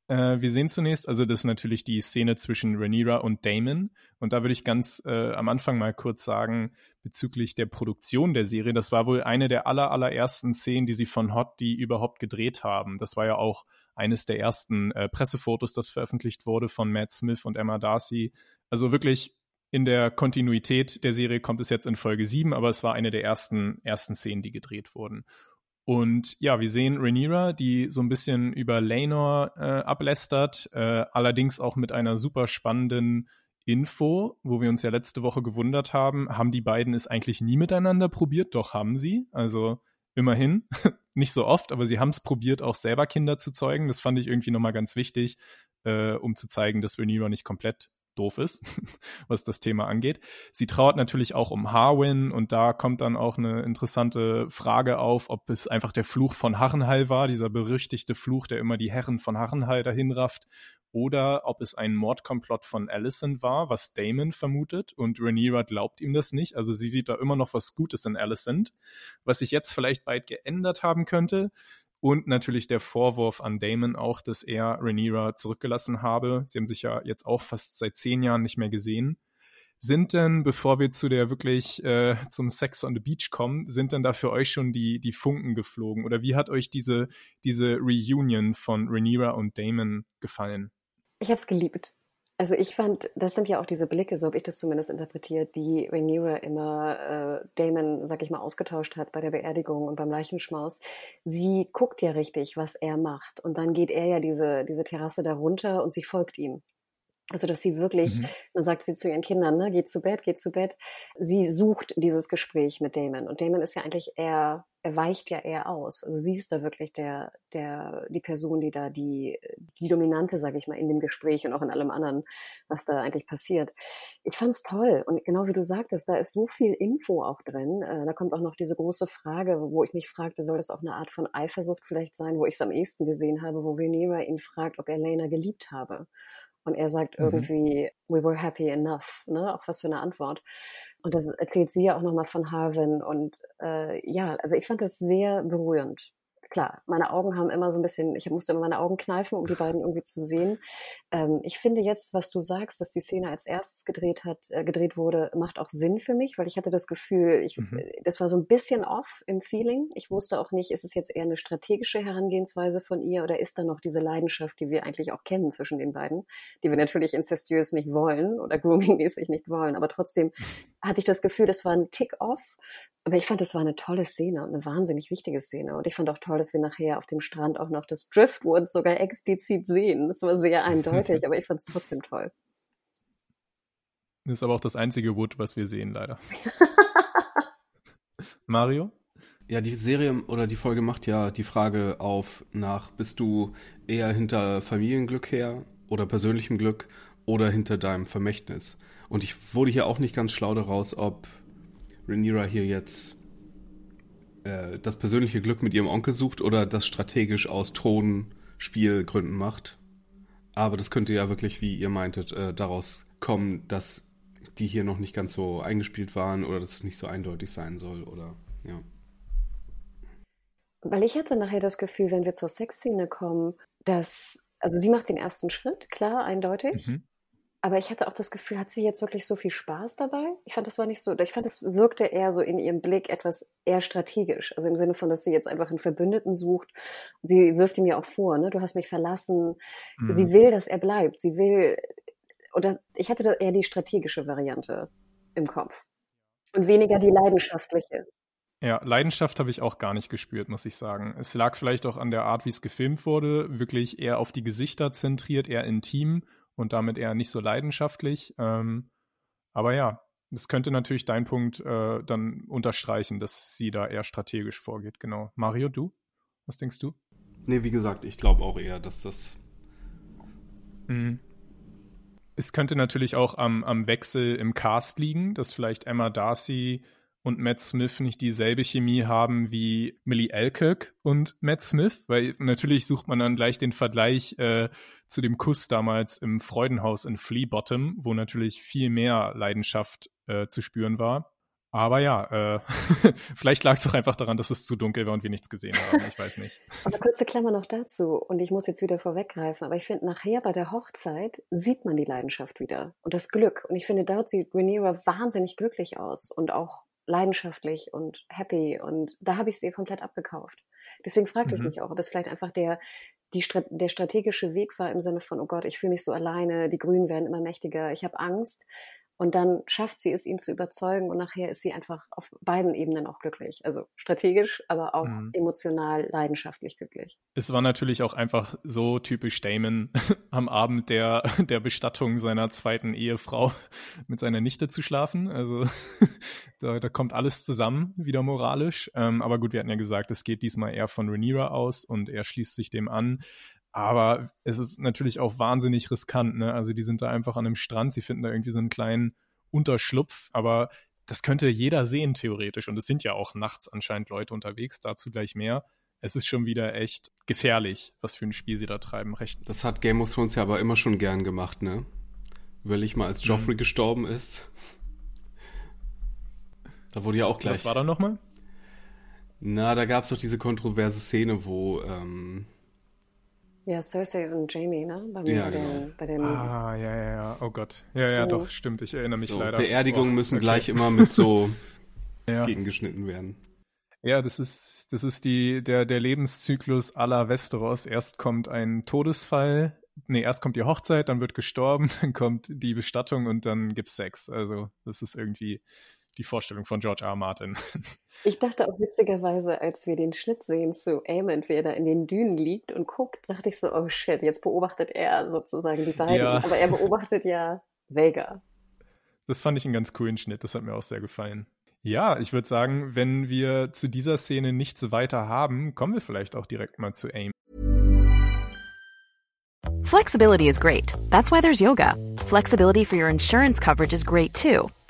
Äh, wir sehen zunächst, also das ist natürlich die Szene zwischen Rhaenyra und Daemon. Und da würde ich ganz äh, am Anfang mal kurz sagen, bezüglich der Produktion der Serie, das war wohl eine der aller, allerersten Szenen, die sie von Hot die überhaupt gedreht haben. Das war ja auch eines der ersten äh, Pressefotos, das veröffentlicht wurde von Matt Smith und Emma Darcy. Also wirklich in der Kontinuität der Serie kommt es jetzt in Folge sieben, aber es war eine der ersten, ersten Szenen, die gedreht wurden. Und ja, wir sehen Rhaenyra, die so ein bisschen über Laenor äh, ablästert, äh, allerdings auch mit einer super spannenden Info, wo wir uns ja letzte Woche gewundert haben, haben die beiden es eigentlich nie miteinander probiert? Doch, haben sie. Also immerhin, nicht so oft, aber sie haben es probiert, auch selber Kinder zu zeugen. Das fand ich irgendwie nochmal ganz wichtig, äh, um zu zeigen, dass Rhaenyra nicht komplett doof ist, was das Thema angeht. Sie trauert natürlich auch um Harwin, und da kommt dann auch eine interessante Frage auf, ob es einfach der Fluch von Harrenhal war, dieser berüchtigte Fluch, der immer die Herren von Harrenhal dahin rafft, oder ob es ein Mordkomplott von Alicent war, was Daemon vermutet, und Rhaenyra glaubt ihm das nicht. Also sie sieht da immer noch was Gutes in Alicent, was sich jetzt vielleicht bald geändert haben könnte. Und natürlich der Vorwurf an Daemon auch, dass er Rhaenyra zurückgelassen habe. Sie haben sich ja jetzt auch fast seit zehn Jahren nicht mehr gesehen. Sind denn, bevor wir zu der wirklich äh, zum Sex on the Beach kommen, sind denn da für euch schon die, die Funken geflogen? Oder wie hat euch diese, diese Reunion von Rhaenyra und Daemon gefallen? Ich hab's geliebt. Also ich fand, das sind ja auch diese Blicke, so habe ich das zumindest interpretiert, die Rhaenyra immer äh, Daemon, sag ich mal, ausgetauscht hat bei der Beerdigung und beim Leichenschmaus. Sie guckt ja richtig, was er macht. Und dann geht er ja diese, diese Terrasse da runter und sie folgt ihm. Also dass sie wirklich, mhm. dann sagt sie zu ihren Kindern, ne, geht zu Bett, geht zu Bett. Sie sucht dieses Gespräch mit Daemon. Und Daemon ist ja eigentlich eher, er weicht ja eher aus. Also sie ist da wirklich der, der, die Person, die da die, die Dominante, sage ich mal, in dem Gespräch und auch in allem anderen, was da eigentlich passiert. Ich fand's toll. Und genau wie du sagtest, da ist so viel Info auch drin. Äh, da kommt auch noch diese große Frage, wo ich mich fragte, soll das auch eine Art von Eifersucht vielleicht sein, wo ich es am ehesten gesehen habe, wo Rhaenyra ihn fragt, ob er Laena geliebt habe. Und er sagt mhm. irgendwie, we were happy enough, ne? Auch was für eine Antwort. Und das erzählt sie ja auch nochmal von Harwin. Und äh, ja, also ich fand das sehr berührend. klar, meine Augen haben immer so ein bisschen, ich musste immer meine Augen kneifen, um die beiden irgendwie zu sehen. Ähm, ich finde jetzt, was du sagst, dass die Szene als erstes gedreht hat, äh, gedreht wurde, macht auch Sinn für mich, weil ich hatte das Gefühl, ich, mhm. das war so ein bisschen off im Feeling. Ich wusste auch nicht, ist es jetzt eher eine strategische Herangehensweise von ihr oder ist da noch diese Leidenschaft, die wir eigentlich auch kennen zwischen den beiden, die wir natürlich incestuös nicht wollen oder grooming-mäßig nicht wollen, aber trotzdem hatte ich das Gefühl, das war ein Tick-off. Aber ich fand, das war eine tolle Szene und eine wahnsinnig wichtige Szene. Und ich fand auch toll, dass wir nachher auf dem Strand auch noch das Driftwood sogar explizit sehen. Das war sehr eindeutig, aber ich fand es trotzdem toll. Das ist aber auch das einzige Wood, was wir sehen, leider. Mario? Ja, die Serie oder die Folge macht ja die Frage auf nach, bist du eher hinter Familienglück her oder persönlichem Glück oder hinter deinem Vermächtnis? Und ich wurde hier auch nicht ganz schlau daraus, ob Rhaenyra hier jetzt äh, das persönliche Glück mit ihrem Onkel sucht oder das strategisch aus Thronspielgründen macht. Aber das könnte ja wirklich, wie ihr meintet, äh, daraus kommen, dass die hier noch nicht ganz so eingespielt waren oder dass es nicht so eindeutig sein soll oder ja. Weil ich hatte nachher das Gefühl, wenn wir zur Sexszene kommen, dass, also sie macht den ersten Schritt, klar, eindeutig. Mhm. Aber ich hatte auch das Gefühl, hat sie jetzt wirklich so viel Spaß dabei? Ich fand, das war nicht so, ich fand, das wirkte eher so in ihrem Blick etwas eher strategisch. Also im Sinne von, dass sie jetzt einfach einen Verbündeten sucht. Sie wirft ihm ja auch vor, ne, du hast mich verlassen. Mhm. Sie will, dass er bleibt. Sie will, oder ich hatte da eher die strategische Variante im Kopf. Und weniger die leidenschaftliche. Ja, Leidenschaft habe ich auch gar nicht gespürt, muss ich sagen. Es lag vielleicht auch an der Art, wie es gefilmt wurde, wirklich eher auf die Gesichter zentriert, eher intim. Und damit eher nicht so leidenschaftlich. Ähm, aber ja, das könnte natürlich dein Punkt äh, dann unterstreichen, dass sie da eher strategisch vorgeht. Genau. Mario, du? Was denkst du? Nee, wie gesagt, ich glaube auch eher, dass das... Mhm. Es könnte natürlich auch am, am Wechsel im Cast liegen, dass vielleicht Emma Darcy und Matt Smith nicht dieselbe Chemie haben wie Millie Alcock und Matt Smith, weil natürlich sucht man dann gleich den Vergleich äh, zu dem Kuss damals im Freudenhaus in Flea Bottom, wo natürlich viel mehr Leidenschaft äh, zu spüren war. Aber ja, äh, vielleicht lag es doch einfach daran, dass es zu dunkel war und wir nichts gesehen haben, ich weiß nicht. Aber kurze Klammer noch dazu und ich muss jetzt wieder vorweggreifen, aber ich finde nachher bei der Hochzeit sieht man die Leidenschaft wieder und das Glück und ich finde, dort sieht Rhaenyra wahnsinnig glücklich aus und auch leidenschaftlich und happy und da habe ich es ihr komplett abgekauft. Deswegen fragte mhm. ich mich auch, ob es vielleicht einfach der, die, der strategische Weg war im Sinne von, oh Gott, ich fühle mich so alleine, die Grünen werden immer mächtiger, ich habe Angst und dann schafft sie es, ihn zu überzeugen und nachher ist sie einfach auf beiden Ebenen auch glücklich. Also strategisch, aber auch mhm. emotional, leidenschaftlich glücklich. Es war natürlich auch einfach so typisch Daemon, am Abend der, der Bestattung seiner zweiten Ehefrau mit seiner Nichte zu schlafen, also... Da, da kommt alles zusammen, wieder moralisch. Ähm, aber gut, wir hatten ja gesagt, es geht diesmal eher von Rhaenyra aus und er schließt sich dem an. Aber es ist natürlich auch wahnsinnig riskant, ne? Also die sind da einfach an einem Strand, sie finden da irgendwie so einen kleinen Unterschlupf. Aber das könnte jeder sehen, theoretisch. Und es sind ja auch nachts anscheinend Leute unterwegs, dazu gleich mehr. Es ist schon wieder echt gefährlich, was für ein Spiel sie da treiben. Recht. Das hat Game of Thrones ja aber immer schon gern gemacht, ne? Überleg mal, als Joffrey mhm. gestorben ist... Da wurde ja auch gleich... Was war da nochmal? Na, da gab es doch diese kontroverse Szene, wo... Ähm... Ja, Cersei und Jaime, ne? Bei, ja, bei, genau. den, bei den... Ah, ja, ja, ja. Oh Gott. Ja, ja, mhm. doch, stimmt. Ich erinnere mich so, leider. Beerdigungen oh, müssen okay. gleich immer mit so ja. gegengeschnitten werden. Ja, das ist, das ist die, der, der Lebenszyklus à la Westeros. Erst kommt ein Todesfall. Nee, erst kommt die Hochzeit, dann wird gestorben, dann kommt die Bestattung und dann gibt's Sex. Also, das ist irgendwie... die Vorstellung von George R. R. Martin. Ich dachte auch witzigerweise, als wir den Schnitt sehen zu Aemond, wie er da in den Dünen liegt und guckt, dachte ich so, oh shit, jetzt beobachtet er sozusagen die beiden. Ja. Aber er beobachtet ja Vega. Das fand ich einen ganz coolen Schnitt, das hat mir auch sehr gefallen. Ja, ich würde sagen, wenn wir zu dieser Szene nichts weiter haben, kommen wir vielleicht auch direkt mal zu Aemond. Flexibility is great. That's why there's yoga. Flexibility for your insurance coverage is great too.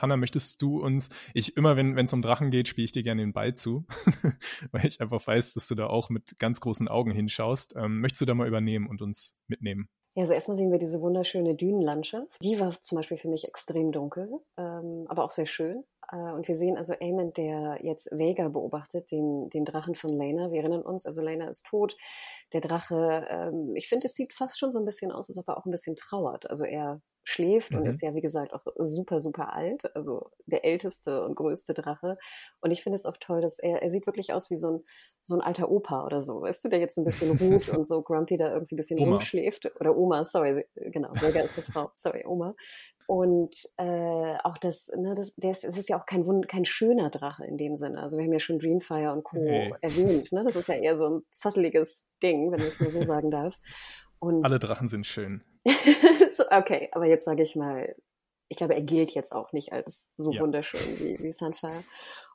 Hanna, möchtest du uns, ich immer, wenn es um Drachen geht, spiele ich dir gerne den Ball zu, weil ich einfach weiß, dass du da auch mit ganz großen Augen hinschaust. Ähm, möchtest du da mal übernehmen und uns mitnehmen? Ja, also erstmal sehen wir diese wunderschöne Dünenlandschaft. Die war zum Beispiel für mich extrem dunkel, ähm, aber auch sehr schön. Äh, und wir sehen also Aemond, der jetzt Vega beobachtet, den, den Drachen von Laena. Wir erinnern uns, also Laena ist tot. Der Drache, ähm, ich finde, es sieht fast schon so ein bisschen aus, als ob er auch ein bisschen trauert. Also er schläft mhm. und ist ja, wie gesagt, auch super, super alt. Also der älteste und größte Drache. Und ich finde es auch toll, dass er, er sieht wirklich aus wie so ein, so ein alter Opa oder so. Weißt du, der jetzt ein bisschen ruht und so grumpy da irgendwie ein bisschen Oma. rumschläft. Oder Oma, sorry, genau, Vega ist eine Frau, sorry, Oma. Und äh, auch das, ne, das, der ist, das ist ja auch kein Wund, kein schöner Drache in dem Sinne. Also wir haben ja schon Dreamfire und Co. Nee. erwähnt. Ne? Das ist ja eher so ein zotteliges Ding, wenn ich mal so sagen darf. Und alle Drachen sind schön. so, okay, aber jetzt sage ich mal, ich glaube, er gilt jetzt auch nicht als so ja. wunderschön wie, wie Sunfire.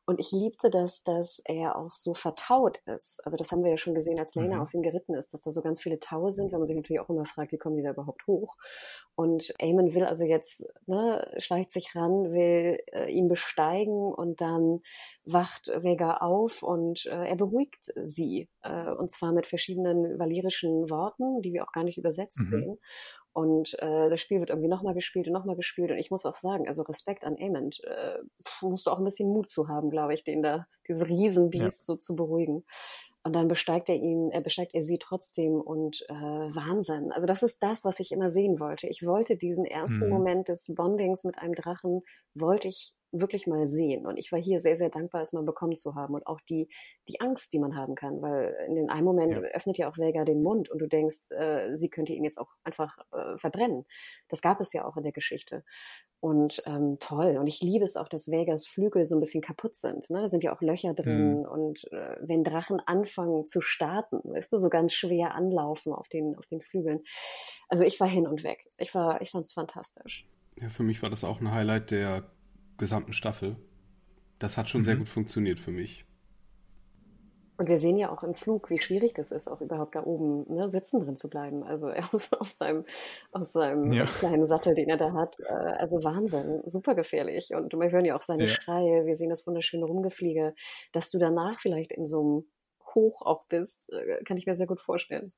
Und ich liebte das, dass er auch so vertaut ist. Also das haben wir ja schon gesehen, als Laena mhm. auf ihn geritten ist, dass da so ganz viele Taue sind, weil man sich natürlich auch immer fragt, wie kommen die da überhaupt hoch? Und Aemond will also jetzt, ne, schleicht sich ran, will äh, ihn besteigen und dann wacht Vega auf und äh, er beruhigt sie. Äh, und zwar mit verschiedenen valyrischen Worten, die wir auch gar nicht übersetzt mhm. sehen. Und äh, das Spiel wird irgendwie nochmal gespielt und nochmal gespielt. Und ich muss auch sagen, also Respekt an Aemond. Äh, musst du auch ein bisschen Mut zu haben, glaube ich, den da, dieses Riesenbiest ja. so zu beruhigen. Und dann besteigt er ihn, äh, besteigt er sie trotzdem und äh, Wahnsinn. Also das ist das, was ich immer sehen wollte. Ich wollte diesen ersten mhm. Moment des Bondings mit einem Drachen, wollte ich wirklich mal sehen. Und ich war hier sehr, sehr dankbar, es mal bekommen zu haben. Und auch die, die Angst, die man haben kann. Weil in den einen Moment ja. öffnet ja auch Vega den Mund und du denkst, äh, sie könnte ihn jetzt auch einfach äh, verbrennen. Das gab es ja auch in der Geschichte. Und ähm, toll. Und ich liebe es auch, dass Vegas Flügel so ein bisschen kaputt sind. Ne? Da sind ja auch Löcher drin. Mhm. Und äh, wenn Drachen anfangen zu starten, weißt du, so ganz schwer anlaufen auf den, auf den Flügeln. Also ich war hin und weg. Ich war, ich fand es fantastisch. Ja, für mich war das auch ein Highlight der gesamten Staffel. Das hat schon mhm. sehr gut funktioniert für mich. Und wir sehen ja auch im Flug, wie schwierig das ist, auch überhaupt da oben, ne, sitzen drin zu bleiben. Also auf, auf seinem, auf seinem ja. kleinen Sattel, den er da hat. Also Wahnsinn, super gefährlich. Und wir hören ja auch seine ja. Schreie, wir sehen das wunderschöne Rumgefliege. Dass du danach vielleicht in so einem Hoch auch bist, kann ich mir sehr gut vorstellen.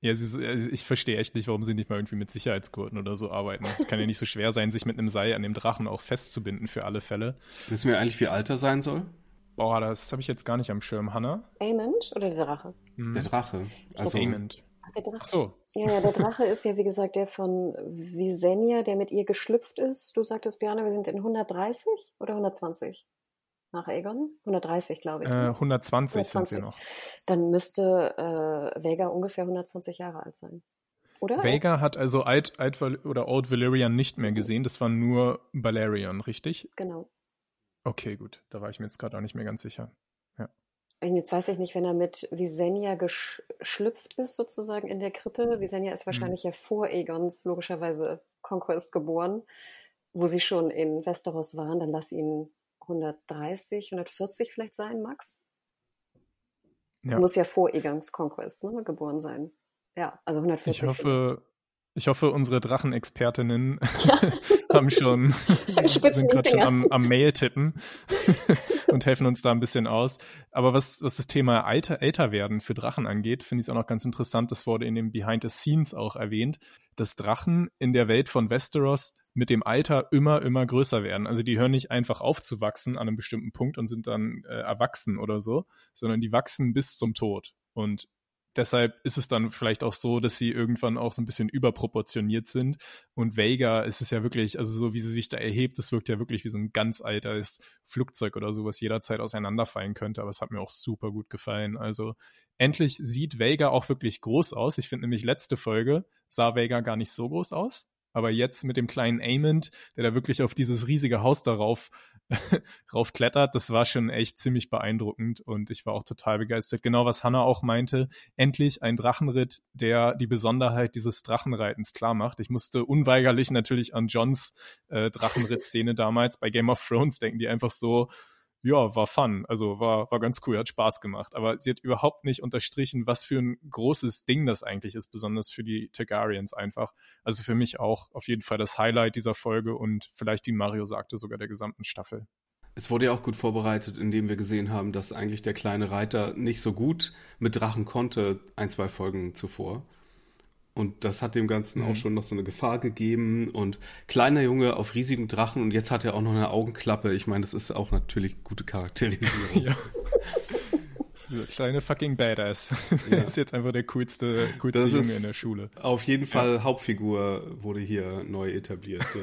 Ja, sie ist, ich verstehe echt nicht, warum sie nicht mal irgendwie mit Sicherheitsgurten oder so arbeiten. Es kann ja nicht so schwer sein, sich mit einem Seil an dem Drachen auch festzubinden für alle Fälle. Wissen wir eigentlich, wie alt er sein soll? Boah, das habe ich jetzt gar nicht am Schirm, Hanna. Aemond oder der Drache? Mhm. Der Drache. Also Aemond. Ach so. Ja, der Drache ist ja, wie gesagt, der von Visenya, der mit ihr geschlüpft ist. Du sagtest, Bjarne, wir sind in hundertdreißig oder hundertzwanzig? Nach Aegon? hundertdreißig, glaube ich. Äh, hundertzwanzig sind sie noch. Dann müsste äh, Vega ungefähr hundertzwanzig Jahre alt sein. Oder? Vega hat also Alt, Alt oder Old Valyrian nicht mehr gesehen. Das war nur Valyrian, richtig? Genau. Okay, gut. Da war ich mir jetzt gerade auch nicht mehr ganz sicher. Ja. Und jetzt weiß ich nicht, wenn er mit Visenya geschlüpft ist, sozusagen in der Krippe. Visenya ist wahrscheinlich mhm. ja vor Aegons, logischerweise Conquest geboren, wo sie schon in Westeros waren. Dann lass ihn hundertdreißig, hundertvierzig vielleicht sein, Max? Ja. Sie muss ja vor Aegons Conquest, ne, geboren sein. Ja, also hundertvierzig. Ich hoffe... Ich hoffe, unsere Drachenexpertinnen haben schon, sind gerade schon am, am Mail tippen und helfen uns da ein bisschen aus. Aber was, was das Thema Alter, Älterwerden für Drachen angeht, finde ich es auch noch ganz interessant. Das wurde in dem Behind the Scenes auch erwähnt, dass Drachen in der Welt von Westeros mit dem Alter immer, immer größer werden. Also die hören nicht einfach auf zu wachsen an einem bestimmten Punkt und sind dann äh, erwachsen oder so, sondern die wachsen bis zum Tod. Und deshalb ist es dann vielleicht auch so, dass sie irgendwann auch so ein bisschen überproportioniert sind. Und Vega ist es ja wirklich, also so wie sie sich da erhebt, das wirkt ja wirklich wie so ein ganz altes Flugzeug oder so, was jederzeit auseinanderfallen könnte. Aber es hat mir auch super gut gefallen. Also endlich sieht Vega auch wirklich groß aus. Ich finde nämlich, letzte Folge sah Vega gar nicht so groß aus. Aber jetzt mit dem kleinen Aemond, der da wirklich auf dieses riesige Haus darauf raufklettert, das war schon echt ziemlich beeindruckend und ich war auch total begeistert. Genau, was Hanna auch meinte, endlich ein Drachenritt, der die Besonderheit dieses Drachenreitens klar macht. Ich musste unweigerlich natürlich an Johns äh, Drachenritt-Szene damals bei Game of Thrones denken, die einfach so ja, war fun, also war war ganz cool, hat Spaß gemacht. Aber sie hat überhaupt nicht unterstrichen, was für ein großes Ding das eigentlich ist, besonders für die Targaryens einfach. Also für mich auch auf jeden Fall das Highlight dieser Folge und vielleicht, wie Mario sagte, sogar der gesamten Staffel. Es wurde ja auch gut vorbereitet, indem wir gesehen haben, dass eigentlich der kleine Reiter nicht so gut mit Drachen konnte, ein, zwei Folgen zuvor. Und das hat dem Ganzen mhm. auch schon noch so eine Gefahr gegeben. Und kleiner Junge auf riesigem Drachen. Und jetzt hat er auch noch eine Augenklappe. Ich meine, das ist auch natürlich gute Charakterisierung. Ja. Kleine fucking Badass. Ja. Ist jetzt einfach der coolste, coolste Junge in der Schule. Auf jeden Fall ja. Hauptfigur wurde hier neu etabliert. Ja.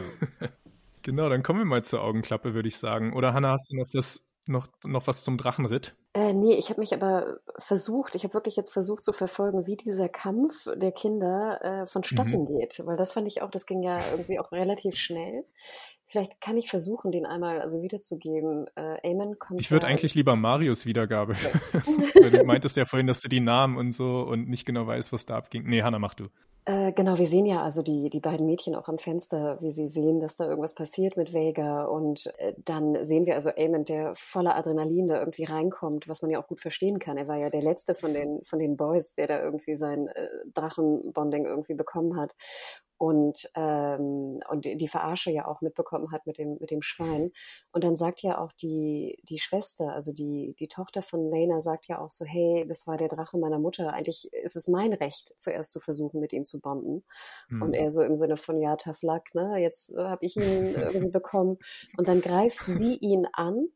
Genau, dann kommen wir mal zur Augenklappe, würde ich sagen. Oder Hanna, hast du noch das, noch, noch was zum Drachenritt? Äh, nee, ich habe mich aber versucht, ich habe wirklich jetzt versucht zu verfolgen, wie dieser Kampf der Kinder äh, vonstatten mhm. geht. Weil das fand ich auch, das ging ja irgendwie auch relativ schnell. Vielleicht kann ich versuchen, den einmal also wiederzugeben. Äh, Aemond kommt. Ich würde eigentlich lieber Marios Wiedergabe. Weil du meintest ja vorhin, dass du die Namen und so und nicht genau weißt, was da abging. Nee, Hanna, mach du. Äh, genau, wir sehen ja also die, die beiden Mädchen auch am Fenster, wie sie sehen, dass da irgendwas passiert mit Vega. Und äh, dann sehen wir also Aemond, der voller Adrenalin da irgendwie reinkommt. Was man ja auch gut verstehen kann. Er war ja der letzte von den, von den Boys, der da irgendwie sein äh, Drachenbonding irgendwie bekommen hat. Und, ähm, und die Verarsche ja auch mitbekommen hat mit dem, mit dem Schwein. Und dann sagt ja auch die, die Schwester, also die, die Tochter von Laena sagt ja auch so, hey, das war der Drache meiner Mutter. Eigentlich ist es mein Recht, zuerst zu versuchen, mit ihm zu bonden. Mhm. Und er so im Sinne von, ja, tough luck, ne? Jetzt äh, habe ich ihn irgendwie bekommen. Und dann greift sie ihn an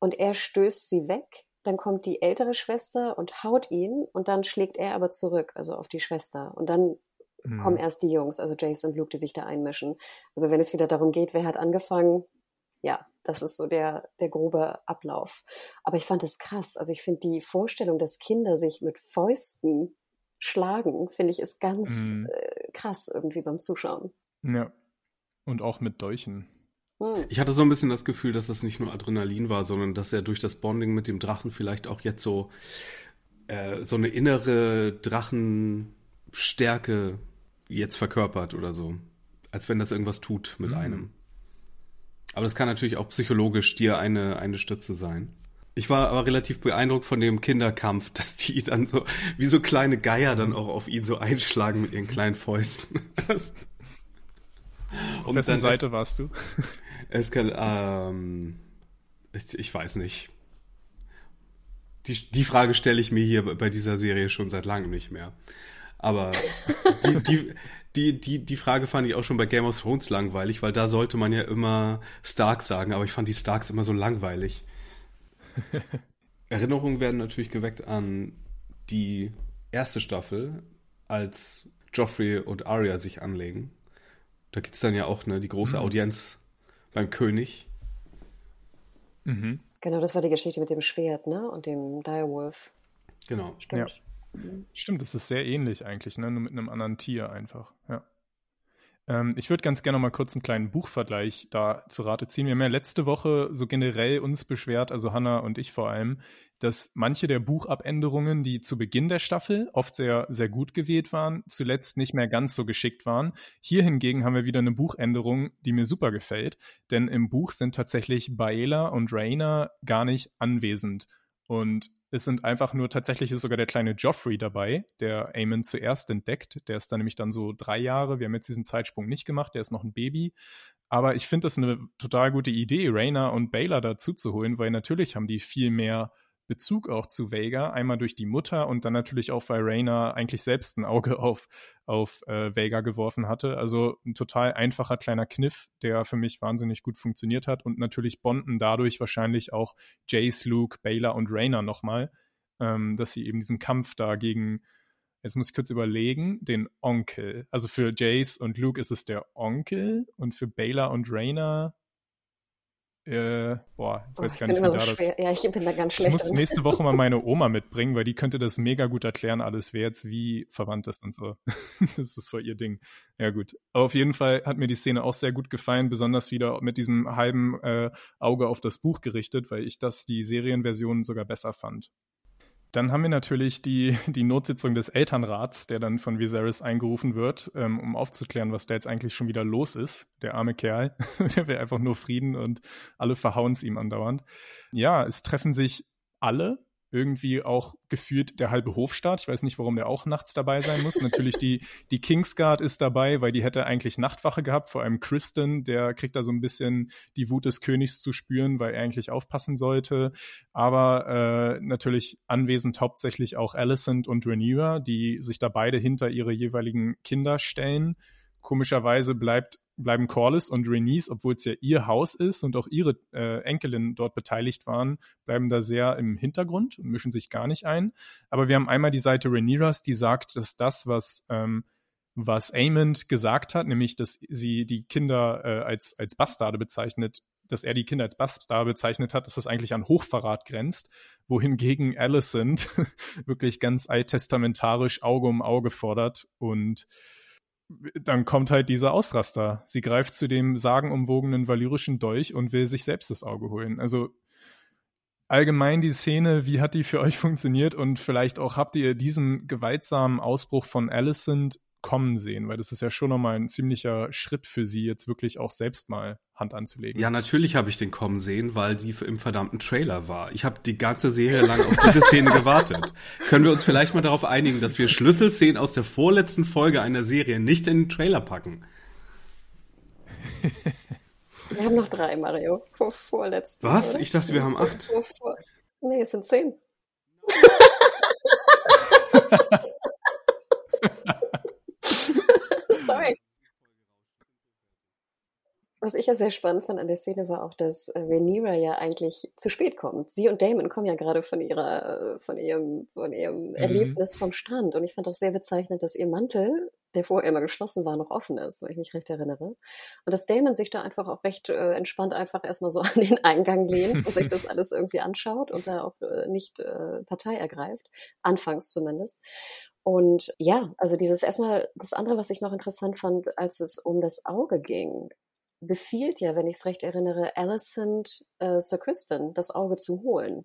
und er stößt sie weg. Dann kommt die ältere Schwester und haut ihn und dann schlägt er aber zurück, also auf die Schwester. Und dann mhm. kommen erst die Jungs, also Jace und Luke, die sich da einmischen. Also wenn es wieder darum geht, wer hat angefangen, ja, das ist so der, der grobe Ablauf. Aber ich fand das krass. Also ich finde die Vorstellung, dass Kinder sich mit Fäusten schlagen, finde ich, ist ganz mhm. äh, krass irgendwie beim Zuschauen. Ja, und auch mit Dolchen. Ich hatte so ein bisschen das Gefühl, dass das nicht nur Adrenalin war, sondern dass er durch das Bonding mit dem Drachen vielleicht auch jetzt so, äh, so eine innere Drachenstärke jetzt verkörpert oder so. Als wenn das irgendwas tut mit mhm. einem. Aber das kann natürlich auch psychologisch dir eine, eine Stütze sein. Ich war aber relativ beeindruckt von dem Kinderkampf, dass die dann so, wie so kleine Geier dann auch auf ihn so einschlagen mit ihren kleinen Fäusten. Auf wessen Seite es, warst du? Es kann, ähm, ich, ich weiß nicht. Die, die Frage stelle ich mir hier bei dieser Serie schon seit langem nicht mehr. Aber die, die, die, die, die Frage fand ich auch schon bei Game of Thrones langweilig, weil da sollte man ja immer Stark sagen, aber ich fand die Starks immer so langweilig. Erinnerungen werden natürlich geweckt an die erste Staffel, als Joffrey und Arya sich anlegen. Da gibt es dann ja auch, ne, die große mhm. Audienz beim König. Mhm. Genau, das war die Geschichte mit dem Schwert, ne? Und dem Direwolf. Genau. Stimmt. Ja. Mhm. Stimmt, das ist sehr ähnlich eigentlich, ne? Nur mit einem anderen Tier einfach, ja. Ähm, ich würde ganz gerne noch mal kurz einen kleinen Buchvergleich da zu Rate ziehen. Wir haben ja letzte Woche so generell uns beschwert, also Hanna und ich vor allem, dass manche der Buchabänderungen, die zu Beginn der Staffel oft sehr, sehr gut gewählt waren, zuletzt nicht mehr ganz so geschickt waren. Hier hingegen haben wir wieder eine Buchänderung, die mir super gefällt, denn im Buch sind tatsächlich Baela und Rhaena gar nicht anwesend. Und es sind einfach nur, tatsächlich ist sogar der kleine Joffrey dabei, der Aemond zuerst entdeckt. Der ist dann nämlich dann so drei Jahre. Wir haben jetzt diesen Zeitsprung nicht gemacht, der ist noch ein Baby. Aber ich finde das eine total gute Idee, Rhaena und Baela dazu zu holen, weil natürlich haben die viel mehr Bezug auch zu Vega, einmal durch die Mutter und dann natürlich auch, weil Rhaena eigentlich selbst ein Auge auf, auf äh, Vega geworfen hatte. Also ein total einfacher kleiner Kniff, der für mich wahnsinnig gut funktioniert hat und natürlich bonden dadurch wahrscheinlich auch Jace, Luke, Baela und Rhaena nochmal, ähm, dass sie eben diesen Kampf dagegen, jetzt muss ich kurz überlegen, den Onkel, also für Jace und Luke ist es der Onkel und für Baela und Rhaena Äh, boah, ich weiß oh, gar ich nicht, wie so da das... Ja, ich bin da ganz schlecht. Ich muss nächste Woche mal meine Oma mitbringen, weil die könnte das mega gut erklären, alles, wer jetzt wie verwandt ist und so. Das ist voll ihr Ding. Ja, gut. Aber auf jeden Fall hat mir die Szene auch sehr gut gefallen, besonders wieder mit diesem halben äh, Auge auf das Buch gerichtet, weil ich das, die Serienversion sogar besser fand. Dann haben wir natürlich die, die Notsitzung des Elternrats, der dann von Viserys eingerufen wird, ähm, um aufzuklären, was da jetzt eigentlich schon wieder los ist. Der arme Kerl, der will einfach nur Frieden und alle verhauen es ihm andauernd. Ja, es treffen sich alle, irgendwie auch gefühlt der halbe Hofstaat. Ich weiß nicht, warum der auch nachts dabei sein muss. Natürlich die, die Kingsguard ist dabei, weil die hätte eigentlich Nachtwache gehabt. Vor allem Criston, der kriegt da so ein bisschen die Wut des Königs zu spüren, weil er eigentlich aufpassen sollte. Aber äh, natürlich anwesend hauptsächlich auch Alicent und Rhaenyra, die sich da beide hinter ihre jeweiligen Kinder stellen. Komischerweise bleibt bleiben Corlys und Rhaenys, obwohl es ja ihr Haus ist und auch ihre äh, Enkelin dort beteiligt waren, bleiben da sehr im Hintergrund und mischen sich gar nicht ein. Aber wir haben einmal die Seite Rhaenyras, die sagt, dass das, was, ähm, was Aemond gesagt hat, nämlich, dass sie die Kinder äh, als, als Bastarde bezeichnet, dass er die Kinder als Bastarde bezeichnet hat, dass das eigentlich an Hochverrat grenzt, wohingegen Alicent wirklich ganz alttestamentarisch Auge um Auge fordert und dann kommt halt dieser Ausraster. Sie greift zu dem sagenumwogenen valyrischen Dolch und will sich selbst das Auge holen. Also allgemein die Szene, wie hat die für euch funktioniert? Und vielleicht auch habt ihr diesen gewaltsamen Ausbruch von Alicent kommen sehen? Weil das ist ja schon nochmal ein ziemlicher Schritt für sie, jetzt wirklich auch selbst mal Hand anzulegen. Ja, natürlich habe ich den kommen sehen, weil die im verdammten Trailer war. Ich habe die ganze Serie lang auf diese Szene gewartet. Können wir uns vielleicht mal darauf einigen, dass wir Schlüsselszenen aus der vorletzten Folge einer Serie nicht in den Trailer packen? Wir haben noch drei, Mario. Vor vorletzten. Was? Oder? Ich dachte, wir haben acht. Vor, vor, vor. Nee, es sind zehn. Sorry. Was ich ja sehr spannend fand an der Szene war auch, dass Rhaenyra ja eigentlich zu spät kommt. Sie und Daemon kommen ja gerade von ihrer, von ihrem, von ihrem mhm. Erlebnis vom Strand. Und ich fand auch sehr bezeichnend, dass ihr Mantel, der vorher immer geschlossen war, noch offen ist, wenn ich mich recht erinnere. Und dass Daemon sich da einfach auch recht äh, entspannt einfach erstmal so an den Eingang lehnt und sich das alles irgendwie anschaut und da auch äh, nicht äh, Partei ergreift. Anfangs zumindest. Und ja, also dieses erstmal, das andere, was ich noch interessant fand, als es um das Auge ging, befiehlt ja, wenn ich es recht erinnere, Alicent äh, Sir Criston, das Auge zu holen.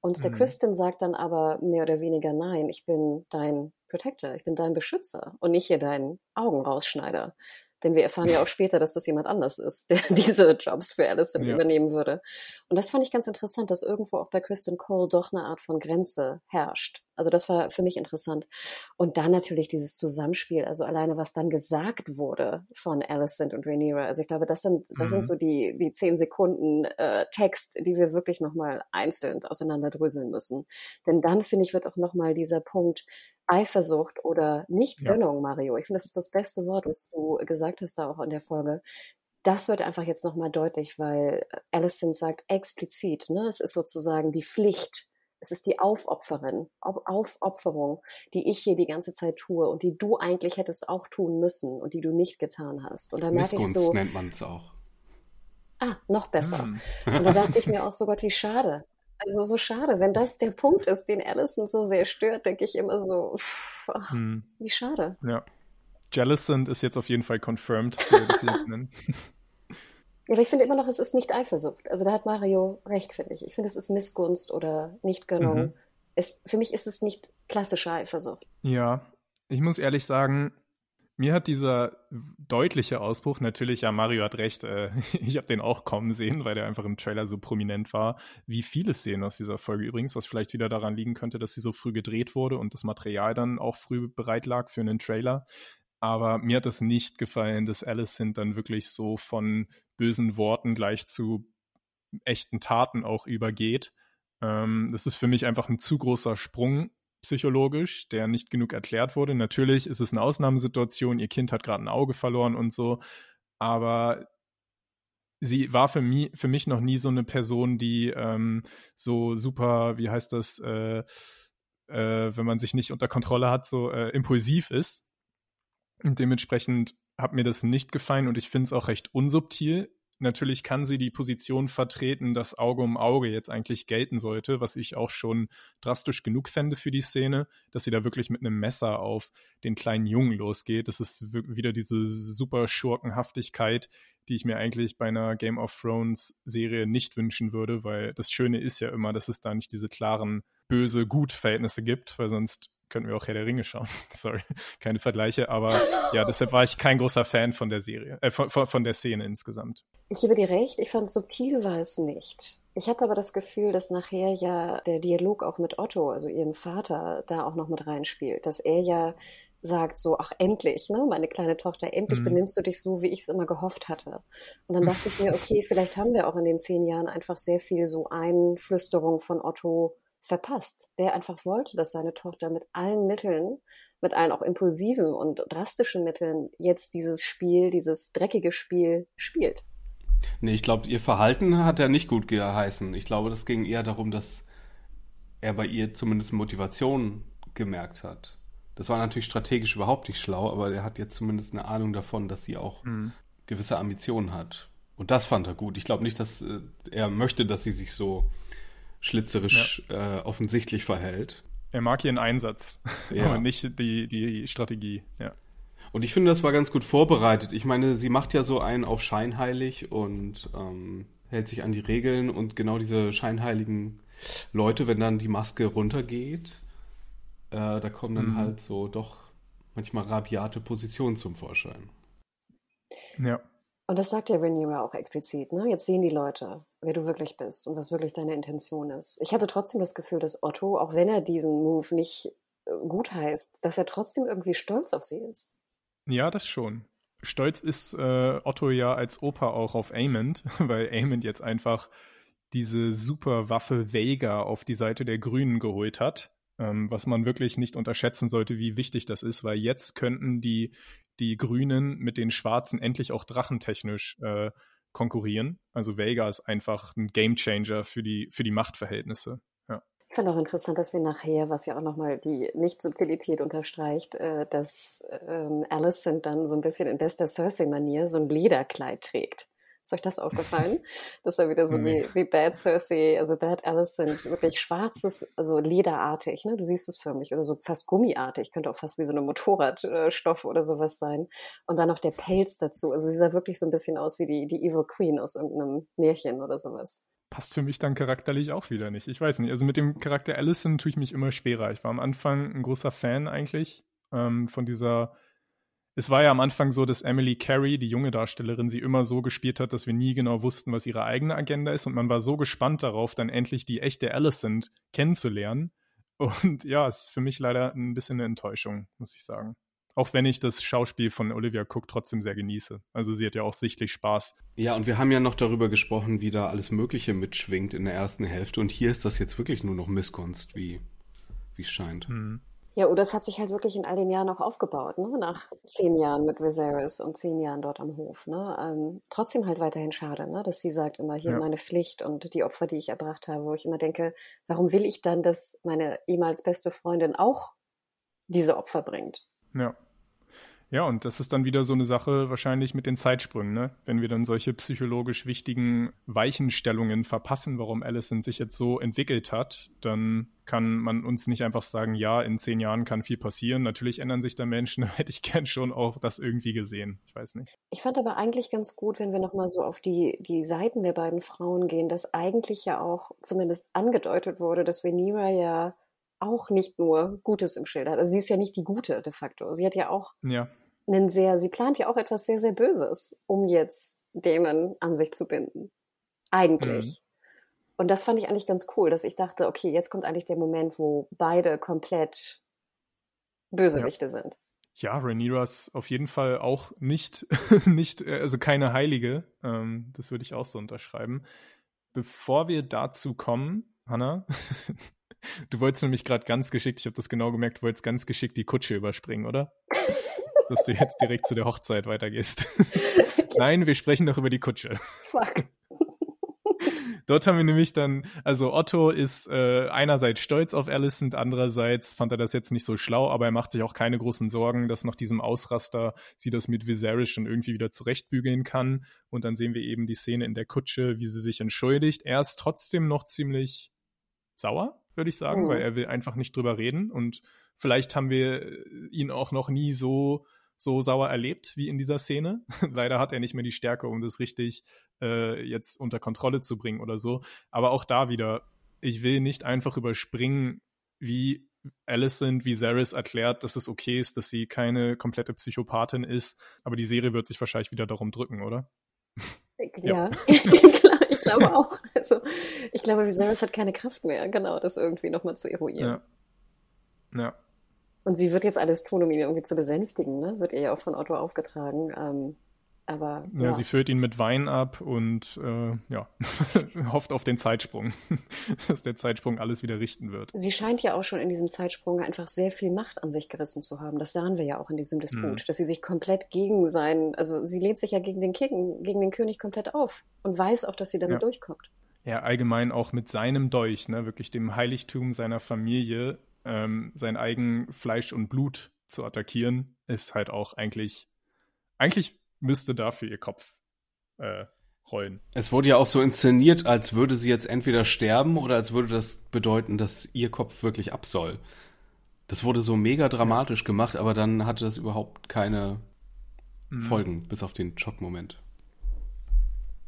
Und Sir mhm. Criston sagt dann aber mehr oder weniger, nein, ich bin dein Protector, ich bin dein Beschützer und nicht hier dein Augenrausschneider. Denn wir erfahren ja auch später, dass das jemand anders ist, der diese Jobs für Alicent ja. übernehmen würde. Und das fand ich ganz interessant, dass irgendwo auch bei Criston Cole doch eine Art von Grenze herrscht. Also das war für mich interessant. Und dann natürlich dieses Zusammenspiel, also alleine was dann gesagt wurde von Alicent und Rhaenyra. Also ich glaube, das sind das mhm. sind so die die zehn Sekunden äh, Text, die wir wirklich nochmal einzeln auseinanderdröseln müssen. Denn dann, finde ich, wird auch nochmal dieser Punkt Eifersucht oder Nicht-Gönnung, ja. Mario. Ich finde, das ist das beste Wort, was du gesagt hast, da auch in der Folge. Das wird einfach jetzt nochmal deutlich, weil Alicent sagt explizit, ne, es ist sozusagen die Pflicht, es ist die Aufopferin, Auf- Aufopferung, die ich hier die ganze Zeit tue und die du eigentlich hättest auch tun müssen und die du nicht getan hast. Und da merke ich so, nennt man es auch. Ah, noch besser. Hm. Und da dachte ich mir auch so, Gott, wie schade. Also so schade, wenn das der Punkt ist, den Alicent so sehr stört, denke ich immer so, pff, ach, hm. wie schade. Ja, Jellicent ist jetzt auf jeden Fall confirmed, so würde ich sie jetzt nennen. Aber ich finde immer noch, es ist nicht Eifersucht. Also da hat Mario recht, finde ich. Ich finde, es ist Missgunst oder Nichtgönnung. Mhm. Es, für mich ist es nicht klassische Eifersucht. Ja, ich muss ehrlich sagen, mir hat dieser deutliche Ausbruch, natürlich, ja, Mario hat recht, äh, ich habe den auch kommen sehen, weil der einfach im Trailer so prominent war, wie viele Szenen aus dieser Folge übrigens, was vielleicht wieder daran liegen könnte, dass sie so früh gedreht wurde und das Material dann auch früh bereit lag für einen Trailer. Aber mir hat es nicht gefallen, dass Alicent dann wirklich so von bösen Worten gleich zu echten Taten auch übergeht. Ähm, das ist für mich einfach ein zu großer Sprung. Psychologisch, der nicht genug erklärt wurde. Natürlich ist es eine Ausnahmesituation, ihr Kind hat gerade ein Auge verloren und so, aber sie war für mich, für mich noch nie so eine Person, die ähm, so super, wie heißt das, äh, äh, wenn man sich nicht unter Kontrolle hat, so äh, impulsiv ist. Und dementsprechend hat mir das nicht gefallen und ich finde es auch recht unsubtil. Natürlich kann sie die Position vertreten, dass Auge um Auge jetzt eigentlich gelten sollte, was ich auch schon drastisch genug fände für die Szene, dass sie da wirklich mit einem Messer auf den kleinen Jungen losgeht. Das ist wieder diese super Schurkenhaftigkeit, die ich mir eigentlich bei einer Game of Thrones Serie nicht wünschen würde, weil das Schöne ist ja immer, dass es da nicht diese klaren Böse-Gut-Verhältnisse gibt, weil sonst könnten wir auch Herr der Ringe schauen. Sorry, keine Vergleiche, aber ja, deshalb war ich kein großer Fan von der Serie, äh, von, von der Szene insgesamt. Ich gebe dir recht, ich fand, subtil war es nicht. Ich habe aber das Gefühl, dass nachher ja der Dialog auch mit Otto, also ihrem Vater, da auch noch mit reinspielt, dass er ja sagt so, ach endlich, ne, meine kleine Tochter, endlich mhm. benimmst du dich so, wie ich es immer gehofft hatte. Und dann dachte ich mir, okay, vielleicht haben wir auch in den zehn Jahren einfach sehr viel so Einflüsterung von Otto verpasst, der einfach wollte, dass seine Tochter mit allen Mitteln, mit allen auch impulsiven und drastischen Mitteln jetzt dieses Spiel, dieses dreckige Spiel spielt. Nee, ich glaube, ihr Verhalten hat er nicht gut geheißen. Ich glaube, das ging eher darum, dass er bei ihr zumindest Motivation gemerkt hat. Das war natürlich strategisch überhaupt nicht schlau, aber er hat jetzt zumindest eine Ahnung davon, dass sie auch mhm. gewisse Ambitionen hat. Und das fand er gut. Ich glaube nicht, dass äh, er möchte, dass sie sich so schlitzerisch ja. äh, offensichtlich verhält. Er mag ihren Einsatz, ja. aber nicht die, die Strategie. Ja. Und ich finde, das war ganz gut vorbereitet. Ich meine, sie macht ja so einen auf scheinheilig und ähm, hält sich an die Regeln. Und genau diese scheinheiligen Leute, wenn dann die Maske runtergeht... Äh, da kommen dann mhm. halt so doch manchmal rabiate Positionen zum Vorschein. Ja. Und das sagt ja Rhaenyra auch explizit, ne? Jetzt sehen die Leute, wer du wirklich bist und was wirklich deine Intention ist. Ich hatte trotzdem das Gefühl, dass Otto, auch wenn er diesen Move nicht gut heißt, dass er trotzdem irgendwie stolz auf sie ist. Ja, das schon. Stolz ist äh, Otto ja als Opa auch auf Aemond, weil Aemond jetzt einfach diese super Waffe Vega auf die Seite der Grünen geholt hat. Was man wirklich nicht unterschätzen sollte, wie wichtig das ist, weil jetzt könnten die, die Grünen mit den Schwarzen endlich auch drachentechnisch äh, konkurrieren. Also Vega ist einfach ein Gamechanger für die, für die Machtverhältnisse. Ja. Ich fand auch interessant, dass wir nachher, was ja auch nochmal die Nicht-Subtilität unterstreicht, äh, dass ähm, Alicent dann so ein bisschen in bester Cersei-Manier so ein Lederkleid trägt. Ist euch das aufgefallen? Das war wieder so wie, wie Bad Cersei, also Bad Alicent, wirklich schwarzes, also lederartig, ne? Du siehst es förmlich, oder so fast gummiartig, könnte auch fast wie so eine Motorradstoff oder sowas sein. Und dann noch der Pelz dazu, also sie sah wirklich so ein bisschen aus wie die, die Evil Queen aus irgendeinem Märchen oder sowas. Passt für mich dann charakterlich auch wieder nicht, ich weiß nicht. Also mit dem Charakter Alicent tue ich mich immer schwerer. Ich war am Anfang ein großer Fan eigentlich ähm, von dieser... Es war ja am Anfang so, dass Emily Carey, die junge Darstellerin, sie immer so gespielt hat, dass wir nie genau wussten, was ihre eigene Agenda ist. Und man war so gespannt darauf, dann endlich die echte Alicent kennenzulernen. Und ja, es ist für mich leider ein bisschen eine Enttäuschung, muss ich sagen. Auch wenn ich das Schauspiel von Olivia Cook trotzdem sehr genieße. Also sie hat ja auch sichtlich Spaß. Ja, und wir haben ja noch darüber gesprochen, wie da alles Mögliche mitschwingt in der ersten Hälfte. Und hier ist das jetzt wirklich nur noch Missgunst, wie es scheint. Mhm. Ja, oder es hat sich halt wirklich in all den Jahren auch aufgebaut, ne? Nach zehn Jahren mit Viserys und zehn Jahren dort am Hof. Ne? Ähm, trotzdem halt weiterhin schade, ne? Dass sie sagt immer, hier ja. meine Pflicht und die Opfer, die ich erbracht habe, wo ich immer denke, warum will ich dann, dass meine ehemals beste Freundin auch diese Opfer bringt? Ja, ja, und das ist dann wieder so eine Sache wahrscheinlich mit den Zeitsprüngen, ne? Wenn wir dann solche psychologisch wichtigen Weichenstellungen verpassen, warum Alicent sich jetzt so entwickelt hat, dann kann man uns nicht einfach sagen, ja, in zehn Jahren kann viel passieren. Natürlich ändern sich da Menschen, da hätte ich gern schon auch das irgendwie gesehen. Ich weiß nicht. Ich fand aber eigentlich ganz gut, wenn wir nochmal so auf die, die Seiten der beiden Frauen gehen, dass eigentlich ja auch zumindest angedeutet wurde, dass Rhaenyra ja auch nicht nur Gutes im Schild hat. Also sie ist ja nicht die Gute de facto. Sie hat ja auch ja. einen sehr, sie plant ja auch etwas sehr, sehr Böses, um jetzt Daemon an sich zu binden. Eigentlich. Mhm. Und das fand ich eigentlich ganz cool, dass ich dachte, okay, jetzt kommt eigentlich der Moment, wo beide komplett Bösewichte ja. sind. Ja, Rhaenyra ist auf jeden Fall auch nicht, nicht also keine Heilige. Ähm, das würde ich auch so unterschreiben. Bevor wir dazu kommen, Hanna... Du wolltest nämlich gerade ganz geschickt, ich habe das genau gemerkt, du wolltest ganz geschickt die Kutsche überspringen, oder? Dass du jetzt direkt zu der Hochzeit weitergehst. Nein, wir sprechen doch über die Kutsche. Fuck. Dort haben wir nämlich dann, also Otto ist äh, einerseits stolz auf Alicent, andererseits fand er das jetzt nicht so schlau, aber er macht sich auch keine großen Sorgen, dass nach diesem Ausraster sie das mit Viserys schon irgendwie wieder zurechtbügeln kann. Und dann sehen wir eben die Szene in der Kutsche, wie sie sich entschuldigt. Er ist trotzdem noch ziemlich sauer, würde ich sagen, mhm. weil er will einfach nicht drüber reden und vielleicht haben wir ihn auch noch nie so, so sauer erlebt wie in dieser Szene. Leider hat er nicht mehr die Stärke, um das richtig äh, jetzt unter Kontrolle zu bringen oder so, aber auch da wieder ich will nicht einfach überspringen, wie Alicent, wie Viserys erklärt, dass es okay ist, dass sie keine komplette Psychopathin ist. Aber die Serie wird sich wahrscheinlich wieder darum drücken, oder? Ja, ja. Ich glaube auch. Also, ich glaube, Viserys hat keine Kraft mehr, genau, das irgendwie nochmal zu eruieren. Ja. ja. Und sie wird jetzt alles tun, um ihn irgendwie zu besänftigen, ne? Wird ihr ja auch von Otto aufgetragen. Ähm, aber ja, ja. Sie führt ihn mit Wein ab und äh, ja, hofft auf den Zeitsprung, dass der Zeitsprung alles wieder richten wird. Sie scheint ja auch schon in diesem Zeitsprung einfach sehr viel Macht an sich gerissen zu haben. Das sahen wir ja auch in diesem Disput, mhm. dass sie sich komplett gegen seinen, also sie lehnt sich ja gegen den, King, gegen den König komplett auf und weiß auch, dass sie damit ja. durchkommt. Ja, allgemein auch mit seinem Dolch, ne? Wirklich dem Heiligtum seiner Familie, Ähm, sein eigen Fleisch und Blut zu attackieren, ist halt auch eigentlich, eigentlich müsste dafür ihr Kopf äh, rollen. Es wurde ja auch so inszeniert, als würde sie jetzt entweder sterben oder als würde das bedeuten, dass ihr Kopf wirklich ab soll. Das wurde so mega dramatisch gemacht, aber dann hatte das überhaupt keine mhm. Folgen, bis auf den Schockmoment.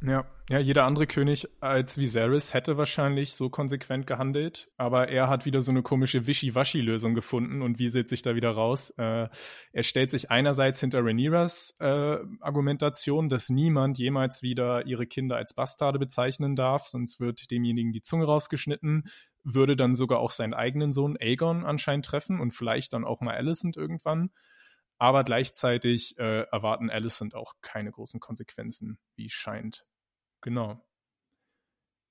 Ja, ja, jeder andere König als Viserys hätte wahrscheinlich so konsequent gehandelt, aber er hat wieder so eine komische Wischiwaschi-Lösung gefunden und wieselt sich da wieder raus. Äh, er stellt sich einerseits hinter Rhaenyras äh, Argumentation, dass niemand jemals wieder ihre Kinder als Bastarde bezeichnen darf, sonst wird demjenigen die Zunge rausgeschnitten, würde dann sogar auch seinen eigenen Sohn Aegon anscheinend treffen und vielleicht dann auch mal Alicent irgendwann. Aber gleichzeitig äh, erwarten Alicent auch keine großen Konsequenzen, wie scheint. Genau.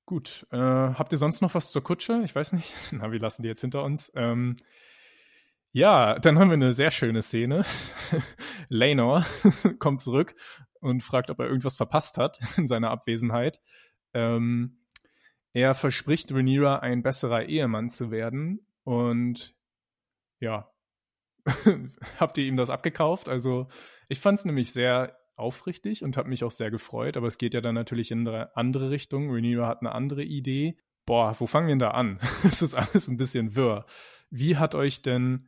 Gut. Äh, habt ihr sonst noch was zur Kutsche? Ich weiß nicht. Na, wir lassen die jetzt hinter uns. Ähm, ja, dann haben wir eine sehr schöne Szene. Laenor kommt zurück und fragt, ob er irgendwas verpasst hat in seiner Abwesenheit. Ähm, er verspricht Rhaenyra, ein besserer Ehemann zu werden. Und ja, habt ihr ihm das abgekauft? Also ich fand es nämlich sehr aufrichtig und habe mich auch sehr gefreut, aber es geht ja dann natürlich in eine andere Richtung. Rhaenyra hat eine andere Idee. Boah, wo fangen wir denn da an? Es ist alles ein bisschen wirr. Wie hat euch denn,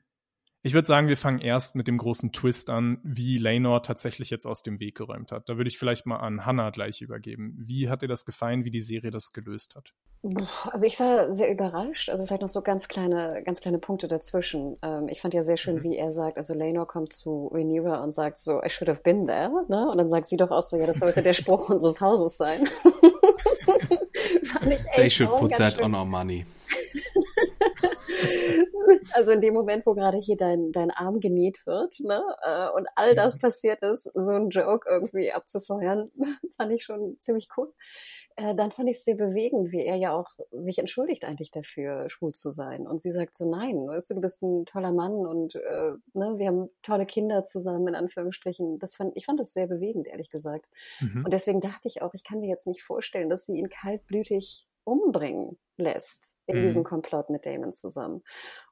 ich würde sagen, wir fangen erst mit dem großen Twist an, wie Laenor tatsächlich jetzt aus dem Weg geräumt hat. Da würde ich vielleicht mal an Hanna gleich übergeben. Wie hat dir das gefallen, wie die Serie das gelöst hat? Also ich war sehr überrascht, also vielleicht noch so ganz kleine, ganz kleine Punkte dazwischen. Ähm, ich fand ja sehr schön, mhm. wie er sagt, also Laenor kommt zu Rhaenyra und sagt so, I should have been there, ne? Und dann sagt sie doch auch so, ja, das sollte der Spruch unseres Hauses sein. Fand ich echt They should put that schön. On our money. Also in dem Moment, wo gerade hier dein, dein Arm genäht wird, ne, und all das passiert ist, so ein Joke irgendwie abzufeuern, fand ich schon ziemlich cool. Dann fand ich es sehr bewegend, wie er ja auch sich entschuldigt eigentlich dafür, schwul zu sein. Und sie sagt so, nein, weißt du, du bist ein toller Mann und äh, ne, wir haben tolle Kinder zusammen, in Anführungsstrichen. Das fand, ich fand das sehr bewegend, ehrlich gesagt. Mhm. Und deswegen dachte ich auch, ich kann mir jetzt nicht vorstellen, dass sie ihn kaltblütig umbringen lässt in mhm. diesem Komplott mit Daemon zusammen.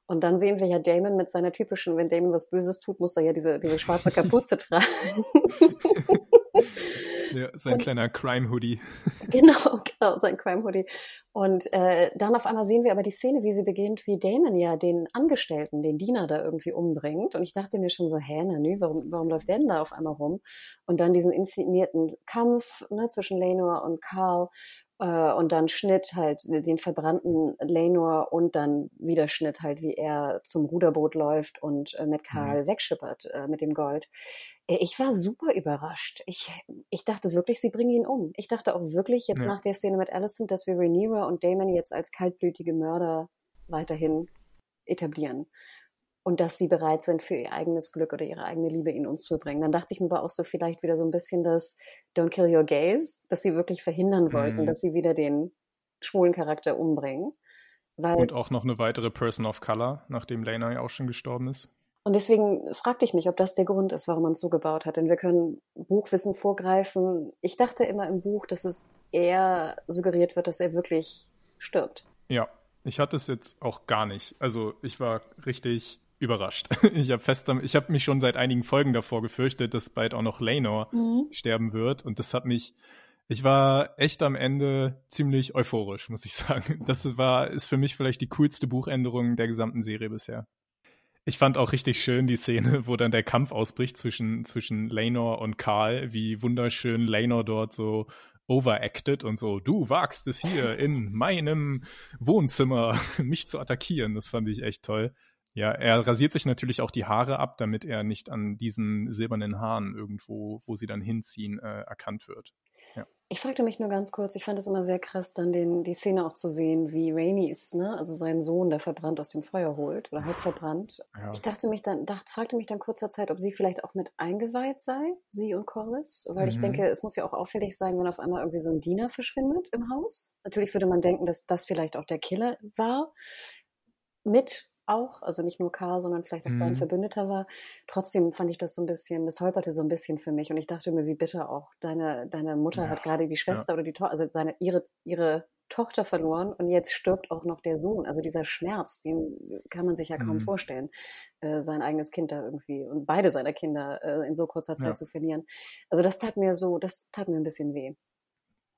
Und dann sehen wir ja Daemon mit seiner typischen, wenn Daemon was Böses tut, muss er ja diese, diese schwarze Kapuze tragen. Ja, sein und, kleiner Crime-Hoodie. Genau, genau, sein Crime-Hoodie. Und äh, dann auf einmal sehen wir aber die Szene, wie sie beginnt, wie Daemon ja den Angestellten, den Diener da irgendwie umbringt. Und ich dachte mir schon so, hä, na nö, warum, warum läuft der denn da auf einmal rum? Und dann diesen inszenierten Kampf, ne, zwischen Laenor und Qarl. Uh, und dann Schnitt halt den verbrannten Laenor und dann wieder Schnitt halt, wie er zum Ruderboot läuft und äh, mit Qarl mhm. wegschippert äh, mit dem Gold. Ich war super überrascht. Ich, ich dachte wirklich, sie bringen ihn um. Ich dachte auch wirklich jetzt ja. nach der Szene mit Alicent, dass wir Rhaenyra und Daemon jetzt als kaltblütige Mörder weiterhin etablieren. Und dass sie bereit sind, für ihr eigenes Glück oder ihre eigene Liebe ihn uns zu bringen. Dann dachte ich mir aber auch so vielleicht wieder so ein bisschen das Don't Kill Your Gays, dass sie wirklich verhindern wollten, mm. dass sie wieder den schwulen Charakter umbringen. Weil und auch noch eine weitere Person of Color, nachdem Laena ja auch schon gestorben ist. Und deswegen fragte ich mich, ob das der Grund ist, warum man es so gebaut hat. Denn wir können Buchwissen vorgreifen. Ich dachte immer im Buch, dass es eher suggeriert wird, dass er wirklich stirbt. Ja, ich hatte es jetzt auch gar nicht. Also ich war richtig überrascht. Ich habe fest, ich habe mich schon seit einigen Folgen davor gefürchtet, dass bald auch noch Laenor mhm. sterben wird. Und das hat mich, ich war echt am Ende ziemlich euphorisch, muss ich sagen. Das war, ist für mich vielleicht die coolste Buchänderung der gesamten Serie bisher. Ich fand auch richtig schön die Szene, wo dann der Kampf ausbricht zwischen, zwischen Laenor und Qarl, wie wunderschön Laenor dort so overacted und so, du wagst es hier in meinem Wohnzimmer, mich zu attackieren. Das fand ich echt toll. Ja, er rasiert sich natürlich auch die Haare ab, damit er nicht an diesen silbernen Haaren irgendwo, wo sie dann hinziehen, äh, erkannt wird. Ja. Ich fragte mich nur ganz kurz, ich fand es immer sehr krass, dann den, die Szene auch zu sehen, wie Rhaenys, ne, also seinen Sohn, der verbrannt aus dem Feuer holt oder halb verbrannt. Ja. Ich dachte mich dann, dachte, fragte mich dann kurzer Zeit, ob sie vielleicht auch mit eingeweiht sei, sie und Corlys, weil mhm. ich denke, es muss ja auch auffällig sein, wenn auf einmal irgendwie so ein Diener verschwindet im Haus. Natürlich würde man denken, dass das vielleicht auch der Killer war, mit auch, also nicht nur Qarl, sondern vielleicht auch mhm. ein Verbündeter war. Trotzdem fand ich das so ein bisschen, das holperte so ein bisschen für mich und ich dachte mir, wie bitter auch, deine, deine Mutter ja, hat gerade die Schwester ja. oder die Tochter, also seine, ihre, ihre Tochter verloren und jetzt stirbt auch noch der Sohn. Also dieser Schmerz, den kann man sich ja kaum mhm. vorstellen, äh, sein eigenes Kind da irgendwie und beide seiner Kinder äh, in so kurzer Zeit ja. zu verlieren. Also das tat mir so, das tat mir ein bisschen weh.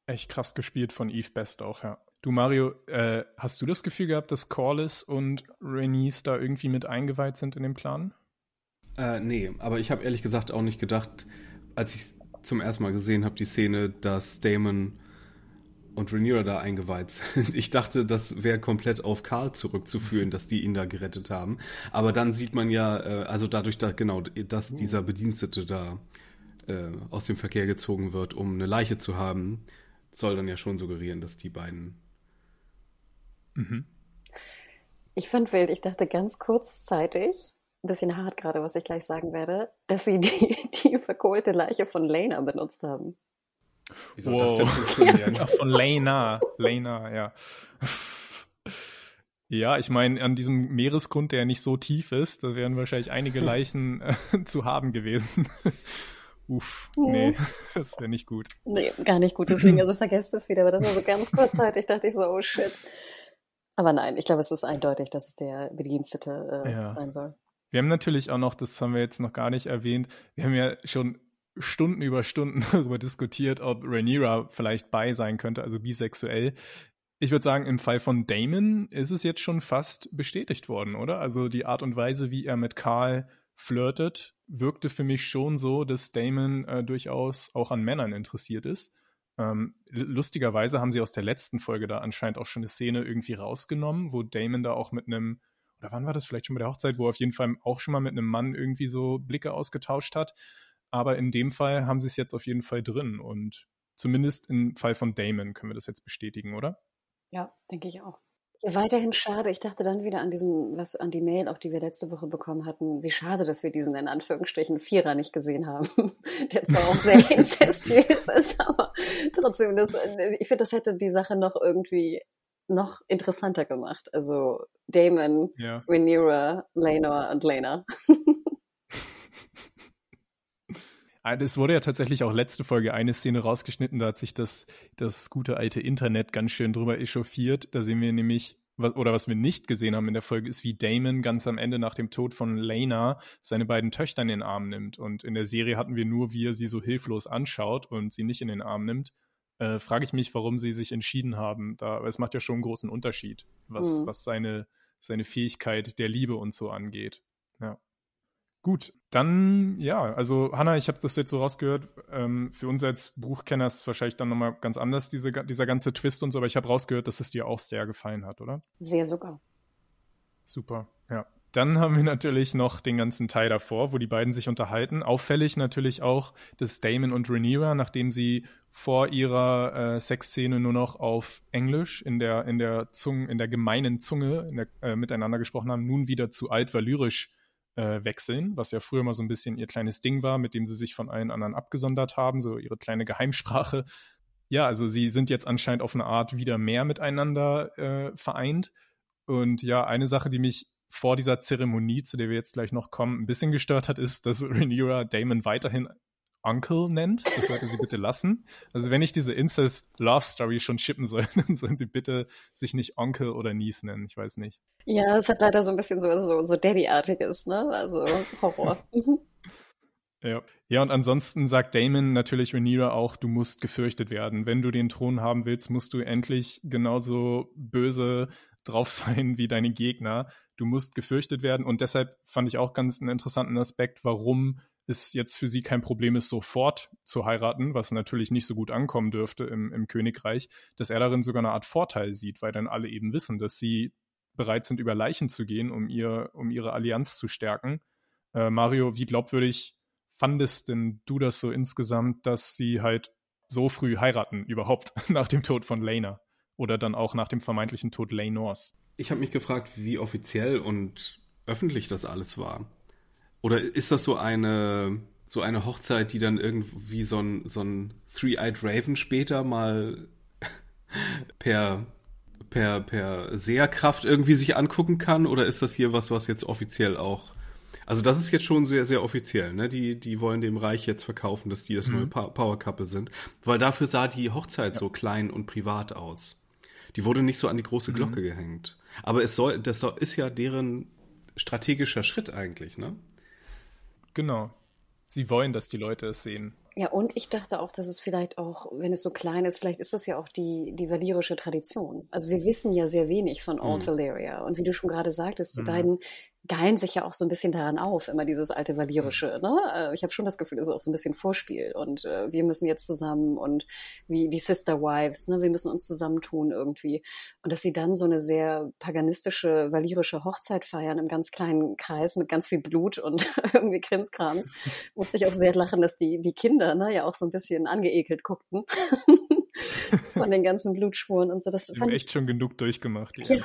Echt krass gespielt von Eve Best auch, ja. Du, Mario, äh, hast du das Gefühl gehabt, dass Corlys und Rhaenys da irgendwie mit eingeweiht sind in den Plan? Äh, nee, aber ich habe ehrlich gesagt auch nicht gedacht, als ich zum ersten Mal gesehen habe, die Szene, dass Daemon und Rhaenyra da eingeweiht sind. Ich dachte, das wäre komplett auf Qarl zurückzuführen, dass die ihn da gerettet haben. Aber dann sieht man ja, äh, also dadurch, dass, genau, dass mhm. dieser Bedienstete da äh, aus dem Verkehr gezogen wird, um eine Leiche zu haben, soll dann ja schon suggerieren, dass die beiden... Mhm. Ich fand wild, ich dachte ganz kurzzeitig, ein bisschen hart gerade, was ich gleich sagen werde, dass sie die, die verkohlte Leiche von Laena benutzt haben. Wie soll wow. das denn funktionieren? Ach, von Laena, Laena, ja. Ja, ich meine, an diesem Meeresgrund, der nicht so tief ist, da wären wahrscheinlich einige Leichen äh, zu haben gewesen. Uff, nee, das wäre nicht gut. Nee, gar nicht gut, deswegen, also vergesst es wieder, aber das war so ganz kurzzeitig, dachte ich so, oh shit. Aber nein, ich glaube, es ist eindeutig, dass es der Bedienstete äh, ja. sein soll. Wir haben natürlich auch noch, das haben wir jetzt noch gar nicht erwähnt, wir haben ja schon Stunden über Stunden darüber diskutiert, ob Rhaenyra vielleicht bi sein könnte, also bisexuell. Ich würde sagen, im Fall von Daemon ist es jetzt schon fast bestätigt worden, oder? Also die Art und Weise, wie er mit Qarl flirtet, wirkte für mich schon so, dass Daemon äh, durchaus auch an Männern interessiert ist. Ähm, lustigerweise haben sie aus der letzten Folge da anscheinend auch schon eine Szene irgendwie rausgenommen, wo Daemon da auch mit einem, oder wann war das, vielleicht schon bei der Hochzeit, wo er auf jeden Fall auch schon mal mit einem Mann irgendwie so Blicke ausgetauscht hat. Aber in dem Fall haben sie es jetzt auf jeden Fall drin und zumindest im Fall von Daemon können wir das jetzt bestätigen, oder? Ja, denke ich auch. Ja, weiterhin schade. Ich dachte dann wieder an diesen, was an die Mail, auch die wir letzte Woche bekommen hatten, wie schade, dass wir diesen in Anführungsstrichen Vierer nicht gesehen haben, der zwar auch sehr incestuös ist, aber trotzdem, das, ich finde, das hätte die Sache noch irgendwie noch interessanter gemacht. Also Daemon, ja. Rhaenyra, Laenor und Laena. Es wurde ja tatsächlich auch letzte Folge eine Szene rausgeschnitten, da hat sich das, das gute alte Internet ganz schön drüber echauffiert. Da sehen wir nämlich, was, oder was wir nicht gesehen haben in der Folge, ist, wie Daemon ganz am Ende nach dem Tod von Laena seine beiden Töchter in den Arm nimmt. Und in der Serie hatten wir nur, wie er sie so hilflos anschaut und sie nicht in den Arm nimmt. Äh, frage ich mich, warum sie sich entschieden haben. Da, es macht ja schon einen großen Unterschied, was, mhm. was seine, seine Fähigkeit der Liebe und so angeht. Ja. Gut, dann, ja, also Hanna, ich habe das jetzt so rausgehört, ähm, für uns als Buchkenner ist es wahrscheinlich dann nochmal ganz anders, diese, dieser ganze Twist und so, aber ich habe rausgehört, dass es dir auch sehr gefallen hat, oder? Sehr sogar. Super, ja. Dann haben wir natürlich noch den ganzen Teil davor, wo die beiden sich unterhalten. Auffällig natürlich auch, dass Daemon und Rhaenyra, nachdem sie vor ihrer äh, Sexszene nur noch auf Englisch in der, in der Zunge, in der gemeinen Zunge in der, äh, miteinander gesprochen haben, nun wieder zu altvalyrisch wechseln, was ja früher mal so ein bisschen ihr kleines Ding war, mit dem sie sich von allen anderen abgesondert haben, so ihre kleine Geheimsprache. Ja, also sie sind jetzt anscheinend auf eine Art wieder mehr miteinander äh, vereint. Und ja, eine Sache, die mich vor dieser Zeremonie, zu der wir jetzt gleich noch kommen, ein bisschen gestört hat, ist, dass Rhaenyra Daemon weiterhin Uncle nennt. Das sollte sie bitte lassen. Also wenn ich diese Incest-Love-Story schon shippen soll, dann sollen sie bitte sich nicht Onkel oder Niece nennen. Ich weiß nicht. Ja, es hat leider so ein bisschen so, so, so Daddy-artiges, ne? Also Horror. ja. ja, und ansonsten sagt Daemon natürlich Rhaenyra auch, du musst gefürchtet werden. Wenn du den Thron haben willst, musst du endlich genauso böse drauf sein wie deine Gegner. Du musst gefürchtet werden. Und deshalb fand ich auch ganz einen interessanten Aspekt, warum es jetzt für sie kein Problem ist, sofort zu heiraten, was natürlich nicht so gut ankommen dürfte im, im Königreich, dass er darin sogar eine Art Vorteil sieht, weil dann alle eben wissen, dass sie bereit sind, über Leichen zu gehen, um, ihr, um ihre Allianz zu stärken. Äh, Mario, wie glaubwürdig fandest denn du das so insgesamt, dass sie halt so früh heiraten überhaupt nach dem Tod von Laena oder dann auch nach dem vermeintlichen Tod Laenors? Ich habe mich gefragt, wie offiziell und öffentlich das alles war. Oder ist das so eine, so eine Hochzeit, die dann irgendwie so ein, so ein Three-Eyed Raven später mal per, per, per Seherkraft irgendwie sich angucken kann? Oder ist das hier was, was jetzt offiziell auch... Also das ist jetzt schon sehr, sehr offiziell, ne? Die, die wollen dem Reich jetzt verkaufen, dass die das mhm. neue pa- Power-Couple sind. Weil dafür sah die Hochzeit ja. so klein und privat aus. Die wurde nicht so an die große Glocke mhm. gehängt. Aber es soll, das soll, ist ja deren strategischer Schritt eigentlich, ne? Genau. Sie wollen, dass die Leute es sehen. Ja, und ich dachte auch, dass es vielleicht auch, wenn es so klein ist, vielleicht ist das ja auch die, die valyrische Tradition. Also wir wissen ja sehr wenig von Old mhm. Valyria. Und wie du schon gerade sagtest, die mhm. beiden geilen sich ja auch so ein bisschen daran auf, immer dieses alte Valyrische, ne? Ich habe schon das Gefühl, das ist auch so ein bisschen Vorspiel. Und äh, wir müssen jetzt zusammen und wie die Sister Wives, ne? Wir müssen uns zusammentun irgendwie. Und dass sie dann so eine sehr paganistische, valyrische Hochzeit feiern im ganz kleinen Kreis mit ganz viel Blut und irgendwie Krimskrams. Musste ich auch sehr lachen, dass die, die Kinder, ne? Ja auch so ein bisschen angeekelt guckten. Von den ganzen Blutspuren und so. Das ich habe echt schon genug durchgemacht. Ja.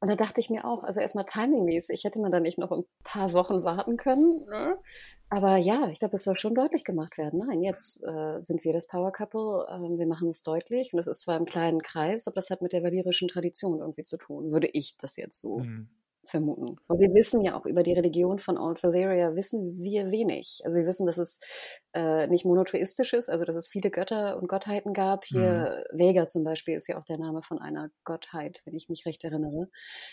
Und da dachte ich mir auch, also erstmal timingmäßig, hätte man da nicht noch ein paar Wochen warten können. Ne? Aber ja, ich glaube, das soll schon deutlich gemacht werden. Nein, jetzt äh, sind wir das Power Couple, äh, wir machen es deutlich. Und das ist zwar im kleinen Kreis, aber das hat mit der valyrischen Tradition irgendwie zu tun, würde ich das jetzt so mhm. vermuten. Und wir wissen ja auch über die Religion von Old Valyria, wissen wir wenig. Also wir wissen, dass es äh, nicht monotheistisch ist, also dass es viele Götter und Gottheiten gab. Hier mhm. Vega zum Beispiel ist ja auch der Name von einer Gottheit, wenn ich mich recht erinnere.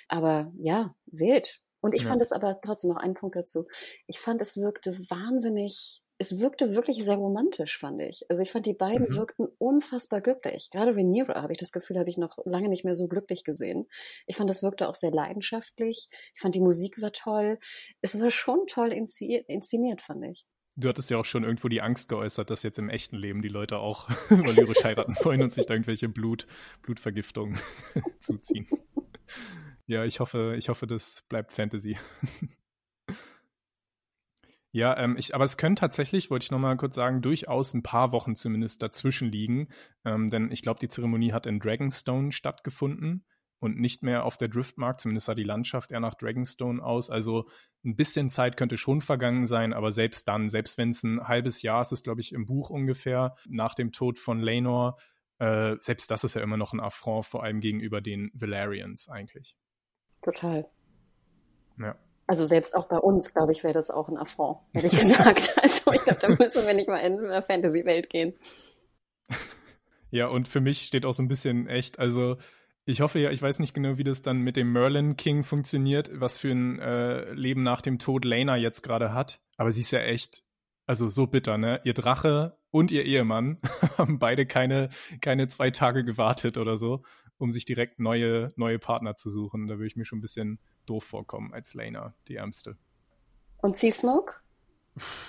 Aber ja, wild. Und ich ja. fand es aber, trotzdem noch einen Punkt dazu, ich fand es wirkte wahnsinnig, es wirkte wirklich sehr romantisch, fand ich. Also ich fand, die beiden mhm. wirkten unfassbar glücklich. Gerade Rhaenyra, habe ich das Gefühl, habe ich noch lange nicht mehr so glücklich gesehen. Ich fand, das wirkte auch sehr leidenschaftlich. Ich fand, die Musik war toll. Es war schon toll inszeniert, fand ich. Du hattest ja auch schon irgendwo die Angst geäußert, dass jetzt im echten Leben die Leute auch valyrisch heiraten wollen und sich da irgendwelche Blut, Blutvergiftungen zuziehen. Ja, ich hoffe, ich hoffe, das bleibt Fantasy. Ja, ähm, ich, aber es können tatsächlich, wollte ich nochmal kurz sagen, durchaus ein paar Wochen zumindest dazwischen liegen. Ähm, denn ich glaube, die Zeremonie hat in Dragonstone stattgefunden und nicht mehr auf der Driftmark. Zumindest sah die Landschaft eher nach Dragonstone aus. Also ein bisschen Zeit könnte schon vergangen sein, aber selbst dann, selbst wenn es ein halbes Jahr ist, ist glaube ich im Buch ungefähr, nach dem Tod von Laenor, äh, selbst das ist ja immer noch ein Affront, vor allem gegenüber den Velaryons eigentlich. Total. Ja. Also selbst auch bei uns, glaube ich, wäre das auch ein Affront, hätte ich gesagt. Also ich glaube, da müssen wir nicht mal in eine Fantasy-Welt gehen. Ja, und für mich steht auch so ein bisschen echt, also ich hoffe ja, ich weiß nicht genau, wie das dann mit dem Merlin King funktioniert, was für ein äh, Leben nach dem Tod Laena jetzt gerade hat. Aber sie ist ja echt, also so bitter, ne? Ihr Drache und ihr Ehemann haben beide keine, keine zwei Tage gewartet oder so, um sich direkt neue, neue Partner zu suchen. Da würde ich mir schon ein bisschen doof vorkommen als Laena, die Ärmste. Und Seasmoke?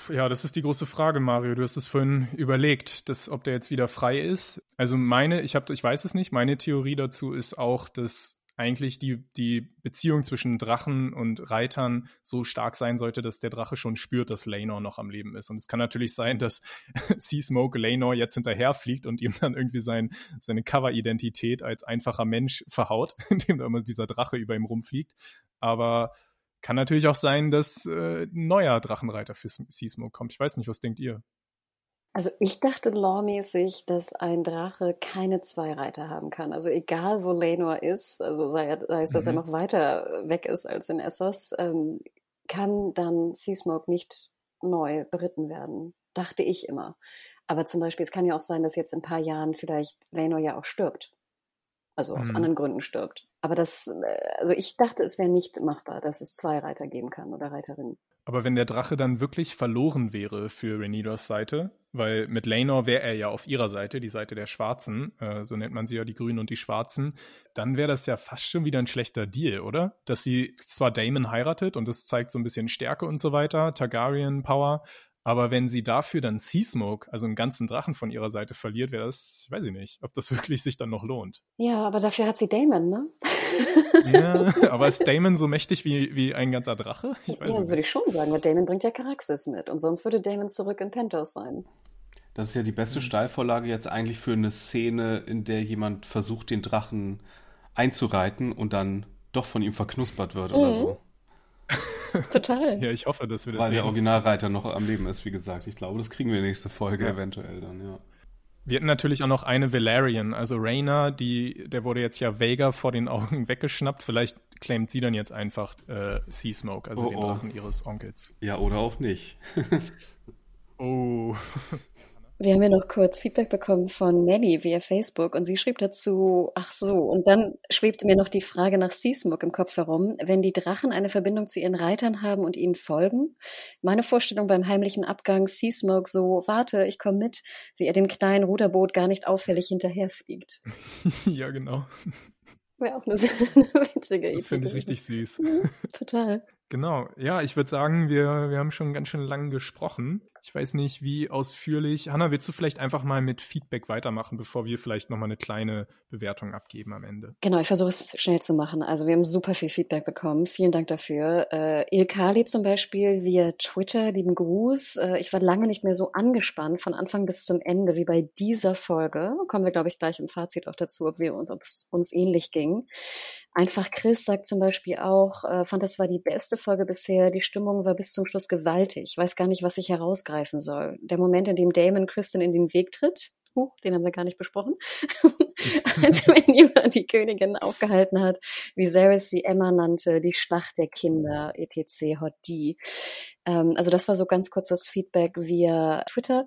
Ja, das ist die große Frage, Mario. Du hast es vorhin überlegt, dass, ob der jetzt wieder frei ist. Also meine, ich, hab, ich weiß es nicht, meine Theorie dazu ist auch, dass eigentlich die, die Beziehung zwischen Drachen und Reitern so stark sein sollte, dass der Drache schon spürt, dass Laenor noch am Leben ist. Und es kann natürlich sein, dass Seasmoke Laenor jetzt hinterherfliegt und ihm dann irgendwie sein, seine Cover-Identität als einfacher Mensch verhaut, indem da immer dieser Drache über ihm rumfliegt. Aber kann natürlich auch sein, dass äh, ein neuer Drachenreiter für Seasmoke kommt. Ich weiß nicht, was denkt ihr? Also ich dachte lawmäßig, dass ein Drache keine zwei Reiter haben kann. Also egal, wo Laenor ist, also sei, er, sei es, dass mhm. er noch weiter weg ist als in Essos, ähm, kann dann Seasmoke nicht neu beritten werden. Dachte ich immer. Aber zum Beispiel, es kann ja auch sein, dass jetzt in ein paar Jahren vielleicht Laenor ja auch stirbt. Also aus mhm. anderen Gründen stirbt. Aber das, also ich dachte, es wäre nicht machbar, dass es zwei Reiter geben kann oder Reiterinnen. Aber wenn der Drache dann wirklich verloren wäre für Rhaenyras Seite, weil mit Laenor wäre er ja auf ihrer Seite, die Seite der Schwarzen, äh, so nennt man sie ja, die Grünen und die Schwarzen, dann wäre das ja fast schon wieder ein schlechter Deal, oder? Dass sie zwar Daemon heiratet und das zeigt so ein bisschen Stärke und so weiter, Targaryen Power, Aber wenn sie dafür dann Seasmoke, also einen ganzen Drachen von ihrer Seite verliert, wäre das, weiß ich nicht, ob das wirklich sich dann noch lohnt. Ja, aber dafür hat sie Daemon, ne? Ja, aber ist Daemon so mächtig wie, wie ein ganzer Drache? Ich weiß ja, nicht. Würde ich schon sagen, weil Daemon bringt ja Caraxes mit. Und sonst würde Daemon zurück in Pentos sein. Das ist ja die beste Steilvorlage jetzt eigentlich für eine Szene, in der jemand versucht, den Drachen einzureiten und dann doch von ihm verknuspert wird mhm. oder so. Total. Ja, ich hoffe, dass wir das Weil sehen. Der Originalreiter noch am Leben ist, wie gesagt. Ich glaube, das kriegen wir nächste Folge ja. eventuell dann, ja. Wir hatten natürlich auch noch eine Velaryon, also Rhaena, die, der wurde jetzt ja Vega vor den Augen weggeschnappt. Vielleicht claimt sie dann jetzt einfach äh, Seasmoke, also oh, den Drachen oh. ihres Onkels. Ja, oder auch nicht. oh. Wir haben ja noch kurz Feedback bekommen von Nelly via Facebook und sie schrieb dazu, ach so, und dann schwebte mir noch die Frage nach Seasmoke im Kopf herum, wenn die Drachen eine Verbindung zu ihren Reitern haben und ihnen folgen. Meine Vorstellung beim heimlichen Abgang Seasmoke so, warte, ich komme mit, wie er dem kleinen Ruderboot gar nicht auffällig hinterherfliegt. Ja, genau. Wäre auch eine, sehr, eine witzige Idee. Das finde ich richtig süß. Ja, total. Genau, ja, ich würde sagen, wir, wir haben schon ganz schön lang gesprochen. Ich weiß nicht, wie ausführlich. Hanna, willst du vielleicht einfach mal mit Feedback weitermachen, bevor wir vielleicht nochmal eine kleine Bewertung abgeben am Ende? Genau, ich versuche es schnell zu machen. Also wir haben super viel Feedback bekommen. Vielen Dank dafür. Äh, Ilkali zum Beispiel via Twitter, lieben Gruß. Äh, ich war lange nicht mehr so angespannt von Anfang bis zum Ende wie bei dieser Folge. Kommen wir, glaube ich, gleich im Fazit auch dazu, ob wir uns, ob es uns ähnlich ging. Einfach Chris sagt zum Beispiel auch, äh, fand das war die beste Folge bisher, die Stimmung war bis zum Schluss gewaltig, weiß gar nicht, was ich herausgreifen soll. Der Moment, in dem Daemon Criston in den Weg tritt, uh, den haben wir gar nicht besprochen, als wenn jemand die Königin aufgehalten hat, wie Viserys sie Emma nannte, die Schlacht der Kinder, et cetera Hot D. Ähm, also das war so ganz kurz das Feedback via Twitter.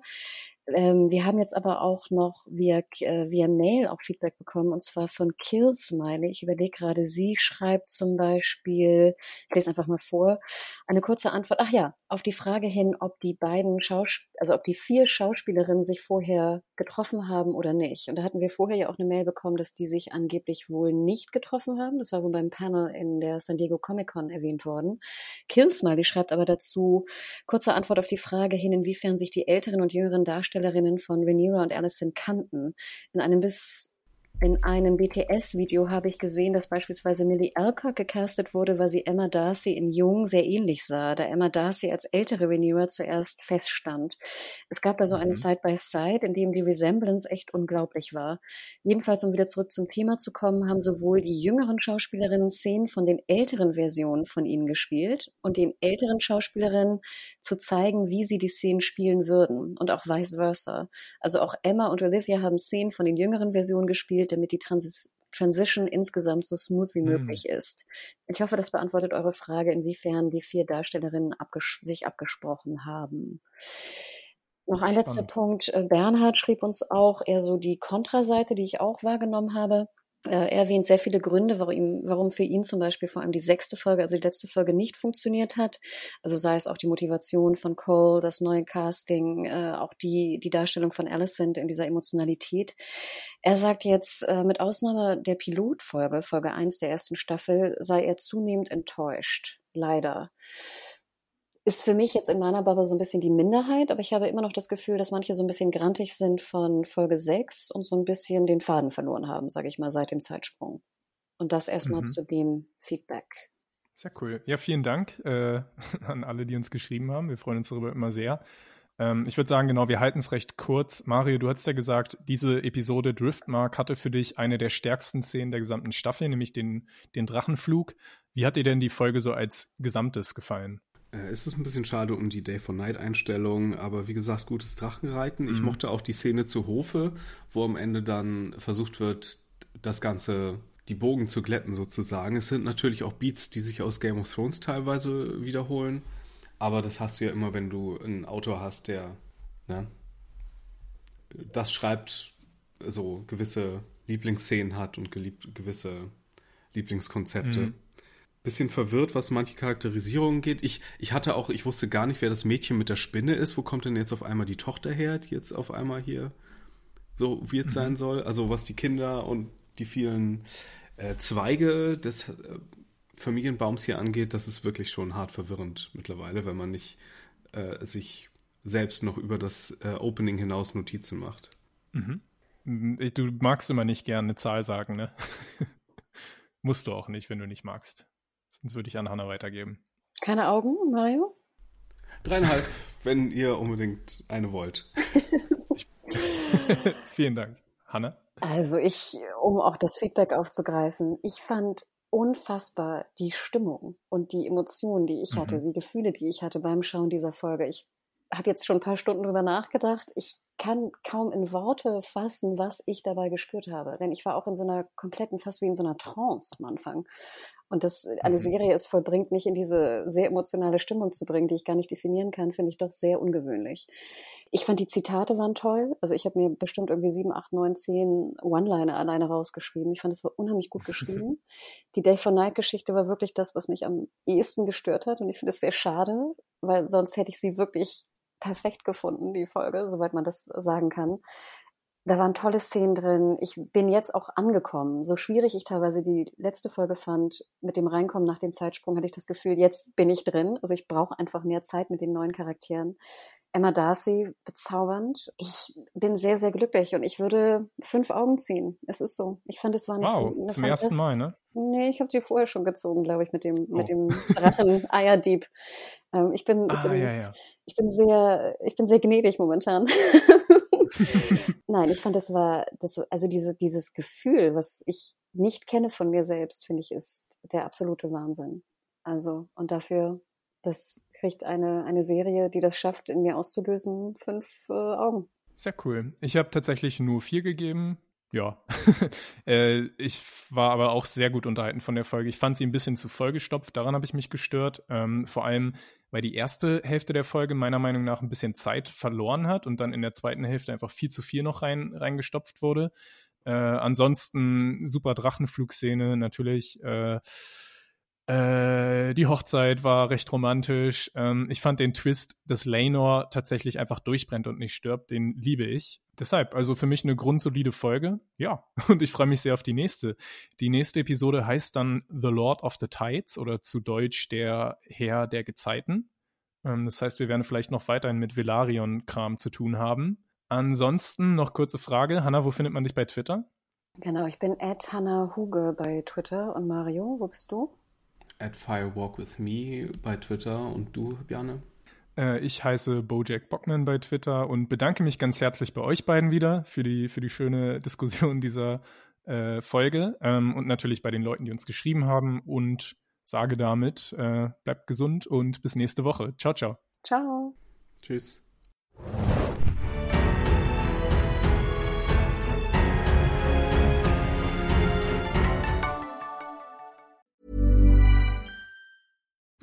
Ähm, wir haben jetzt aber auch noch via, äh, via Mail auch Feedback bekommen, und zwar von Killsmiley. Ich überlege gerade, sie schreibt zum Beispiel, ich lese einfach mal vor, eine kurze Antwort, ach ja, auf die Frage hin, ob die beiden Schauspieler, also ob die vier Schauspielerinnen sich vorher getroffen haben oder nicht. Und da hatten wir vorher ja auch eine Mail bekommen, dass die sich angeblich wohl nicht getroffen haben. Das war wohl beim Panel in der San Diego Comic-Con erwähnt worden. Killsmiley schreibt aber dazu, kurze Antwort auf die Frage hin, inwiefern sich die älteren und jüngeren Darstellerinnen von Rhaenyra und Alicent kannten. In einem bis in einem B T S-Video habe ich gesehen, dass beispielsweise Millie Alcock gecastet wurde, weil sie Emma Darcy in Jung sehr ähnlich sah, da Emma Darcy als ältere Rhaenyra zuerst feststand. Es gab da so eine Side-by-Side, in dem die Resemblance echt unglaublich war. Jedenfalls, um wieder zurück zum Thema zu kommen, haben sowohl die jüngeren Schauspielerinnen Szenen von den älteren Versionen von ihnen gespielt und den älteren Schauspielerinnen zu zeigen, wie sie die Szenen spielen würden, und auch vice versa. Also auch Emma und Olivia haben Szenen von den jüngeren Versionen gespielt, damit die Trans- Transition insgesamt so smooth wie möglich hm. ist. Ich hoffe, das beantwortet eure Frage, inwiefern die vier Darstellerinnen abges- sich abgesprochen haben. Noch ein Spannend. letzter Punkt. Bernhard schrieb uns auch eher so die Kontraseite, die ich auch wahrgenommen habe. Er erwähnt sehr viele Gründe, warum, warum für ihn zum Beispiel vor allem die sechste Folge, also die letzte Folge, nicht funktioniert hat. Also sei es auch die Motivation von Cole, das neue Casting, äh, auch die, die Darstellung von Alicent in dieser Emotionalität. Er sagt jetzt, äh, mit Ausnahme der Pilotfolge, Folge eins der ersten Staffel, sei er zunehmend enttäuscht. Leider. Ist für mich jetzt in meiner Bubble so ein bisschen die Minderheit, aber ich habe immer noch das Gefühl, dass manche so ein bisschen grantig sind von Folge sechs und so ein bisschen den Faden verloren haben, sage ich mal, seit dem Zeitsprung. Und das erstmal mhm. zu dem Feedback. Sehr cool. Ja, vielen Dank äh, an alle, die uns geschrieben haben. Wir freuen uns darüber immer sehr. Ähm, ich würde sagen, genau, wir halten es recht kurz. Mario, du hattest ja gesagt, diese Episode Driftmark hatte für dich eine der stärksten Szenen der gesamten Staffel, nämlich den, den Drachenflug. Wie hat dir denn die Folge so als Gesamtes gefallen? Es ist ein bisschen schade um die Day-for-Night-Einstellung, aber wie gesagt, gutes Drachenreiten. Ich mhm. mochte auch die Szene zu Hofe, wo am Ende dann versucht wird, das Ganze, die Bogen zu glätten sozusagen. Es sind natürlich auch Beats, die sich aus Game of Thrones teilweise wiederholen, aber das hast du ja immer, wenn du einen Autor hast, der ne, das schreibt, so gewisse Lieblingsszenen hat und geliebt, gewisse Lieblingskonzepte. Mhm. Bisschen verwirrt, was manche Charakterisierungen geht. Ich, ich hatte auch, ich wusste gar nicht, wer das Mädchen mit der Spinne ist. Wo kommt denn jetzt auf einmal die Tochter her, die jetzt auf einmal hier so weird mhm. sein soll? Also was die Kinder und die vielen äh, Zweige des äh, Familienbaums hier angeht, das ist wirklich schon hart verwirrend mittlerweile, wenn man nicht äh, sich selbst noch über das äh, Opening hinaus Notizen macht. Mhm. Du magst immer nicht gern eine Zahl sagen, ne? Musst du auch nicht, wenn du nicht magst. Sonst würde ich an Hanna weitergeben. Keine Augen, Mario? Dreieinhalb, wenn ihr unbedingt eine wollt. Vielen Dank. Hanna? Also ich, um auch das Feedback aufzugreifen, ich fand unfassbar die Stimmung und die Emotionen, die ich mhm. hatte, die Gefühle, die ich hatte beim Schauen dieser Folge. Ich habe jetzt schon ein paar Stunden drüber nachgedacht. Ich kann kaum in Worte fassen, was ich dabei gespürt habe. Denn ich war auch in so einer kompletten, fast wie in so einer Trance am Anfang. Und dass eine Serie es vollbringt, mich in diese sehr emotionale Stimmung zu bringen, die ich gar nicht definieren kann, finde ich doch sehr ungewöhnlich. Ich fand, die Zitate waren toll. Also ich habe mir bestimmt irgendwie sieben, acht, neun, zehn One-Liner alleine rausgeschrieben. Ich fand, es war unheimlich gut geschrieben. Die Day-for-Night-Geschichte war wirklich das, was mich am ehesten gestört hat. Und ich finde es sehr schade, weil sonst hätte ich sie wirklich perfekt gefunden, die Folge, soweit man das sagen kann. Da waren tolle Szenen drin. Ich bin jetzt auch angekommen. So schwierig ich teilweise die letzte Folge fand, mit dem Reinkommen nach dem Zeitsprung, hatte ich das Gefühl, jetzt bin ich drin. Also ich brauche einfach mehr Zeit mit den neuen Charakteren. Emma Darcy, bezaubernd. Ich bin sehr, sehr glücklich und ich würde fünf Augen ziehen. Es ist so. Ich fand, es war nicht wow, zum ersten Mal, ne? Nee, ich habe sie vorher schon gezogen, glaube ich, mit dem, oh. mit dem Drachen-Eierdieb. Ähm, ich bin, ah, ich bin, ja, ja. ich bin sehr, ich bin sehr gnädig momentan. Nein, ich fand, das war, das, also diese, dieses Gefühl, was ich nicht kenne von mir selbst, finde ich, ist der absolute Wahnsinn. Also, und dafür, das kriegt eine, eine Serie, die das schafft, in mir auszulösen, fünf äh, Augen. Sehr cool. Ich habe tatsächlich nur vier gegeben. Ja, äh, ich war aber auch sehr gut unterhalten von der Folge. Ich fand sie ein bisschen zu vollgestopft, daran habe ich mich gestört. Ähm, vor allem, weil die erste Hälfte der Folge meiner Meinung nach ein bisschen Zeit verloren hat und dann in der zweiten Hälfte einfach viel zu viel noch rein reingestopft wurde. Äh, ansonsten super Drachenflugszene natürlich. Äh, äh, die Hochzeit war recht romantisch. Ähm, ich fand den Twist, dass Laenor tatsächlich einfach durchbrennt und nicht stirbt, den liebe ich. Deshalb, also für mich eine grundsolide Folge, ja, und ich freue mich sehr auf die nächste. Die nächste Episode heißt dann The Lord of the Tides oder zu Deutsch der Herr der Gezeiten. Ähm, das heißt, wir werden vielleicht noch weiterhin mit Velaryon-Kram zu tun haben. Ansonsten noch kurze Frage, Hanna, wo findet man dich bei Twitter? Genau, ich bin at Hanna Huge bei Twitter und Mario, wo bist du? At firewalkwithme bei Twitter und du, Bjarne? Ich heiße Bojack Bockman bei Twitter und bedanke mich ganz herzlich bei euch beiden wieder für die, für die schöne Diskussion dieser äh, Folge ähm, und natürlich bei den Leuten, die uns geschrieben haben und sage damit, äh, bleibt gesund und bis nächste Woche. Ciao, ciao. Ciao. Tschüss.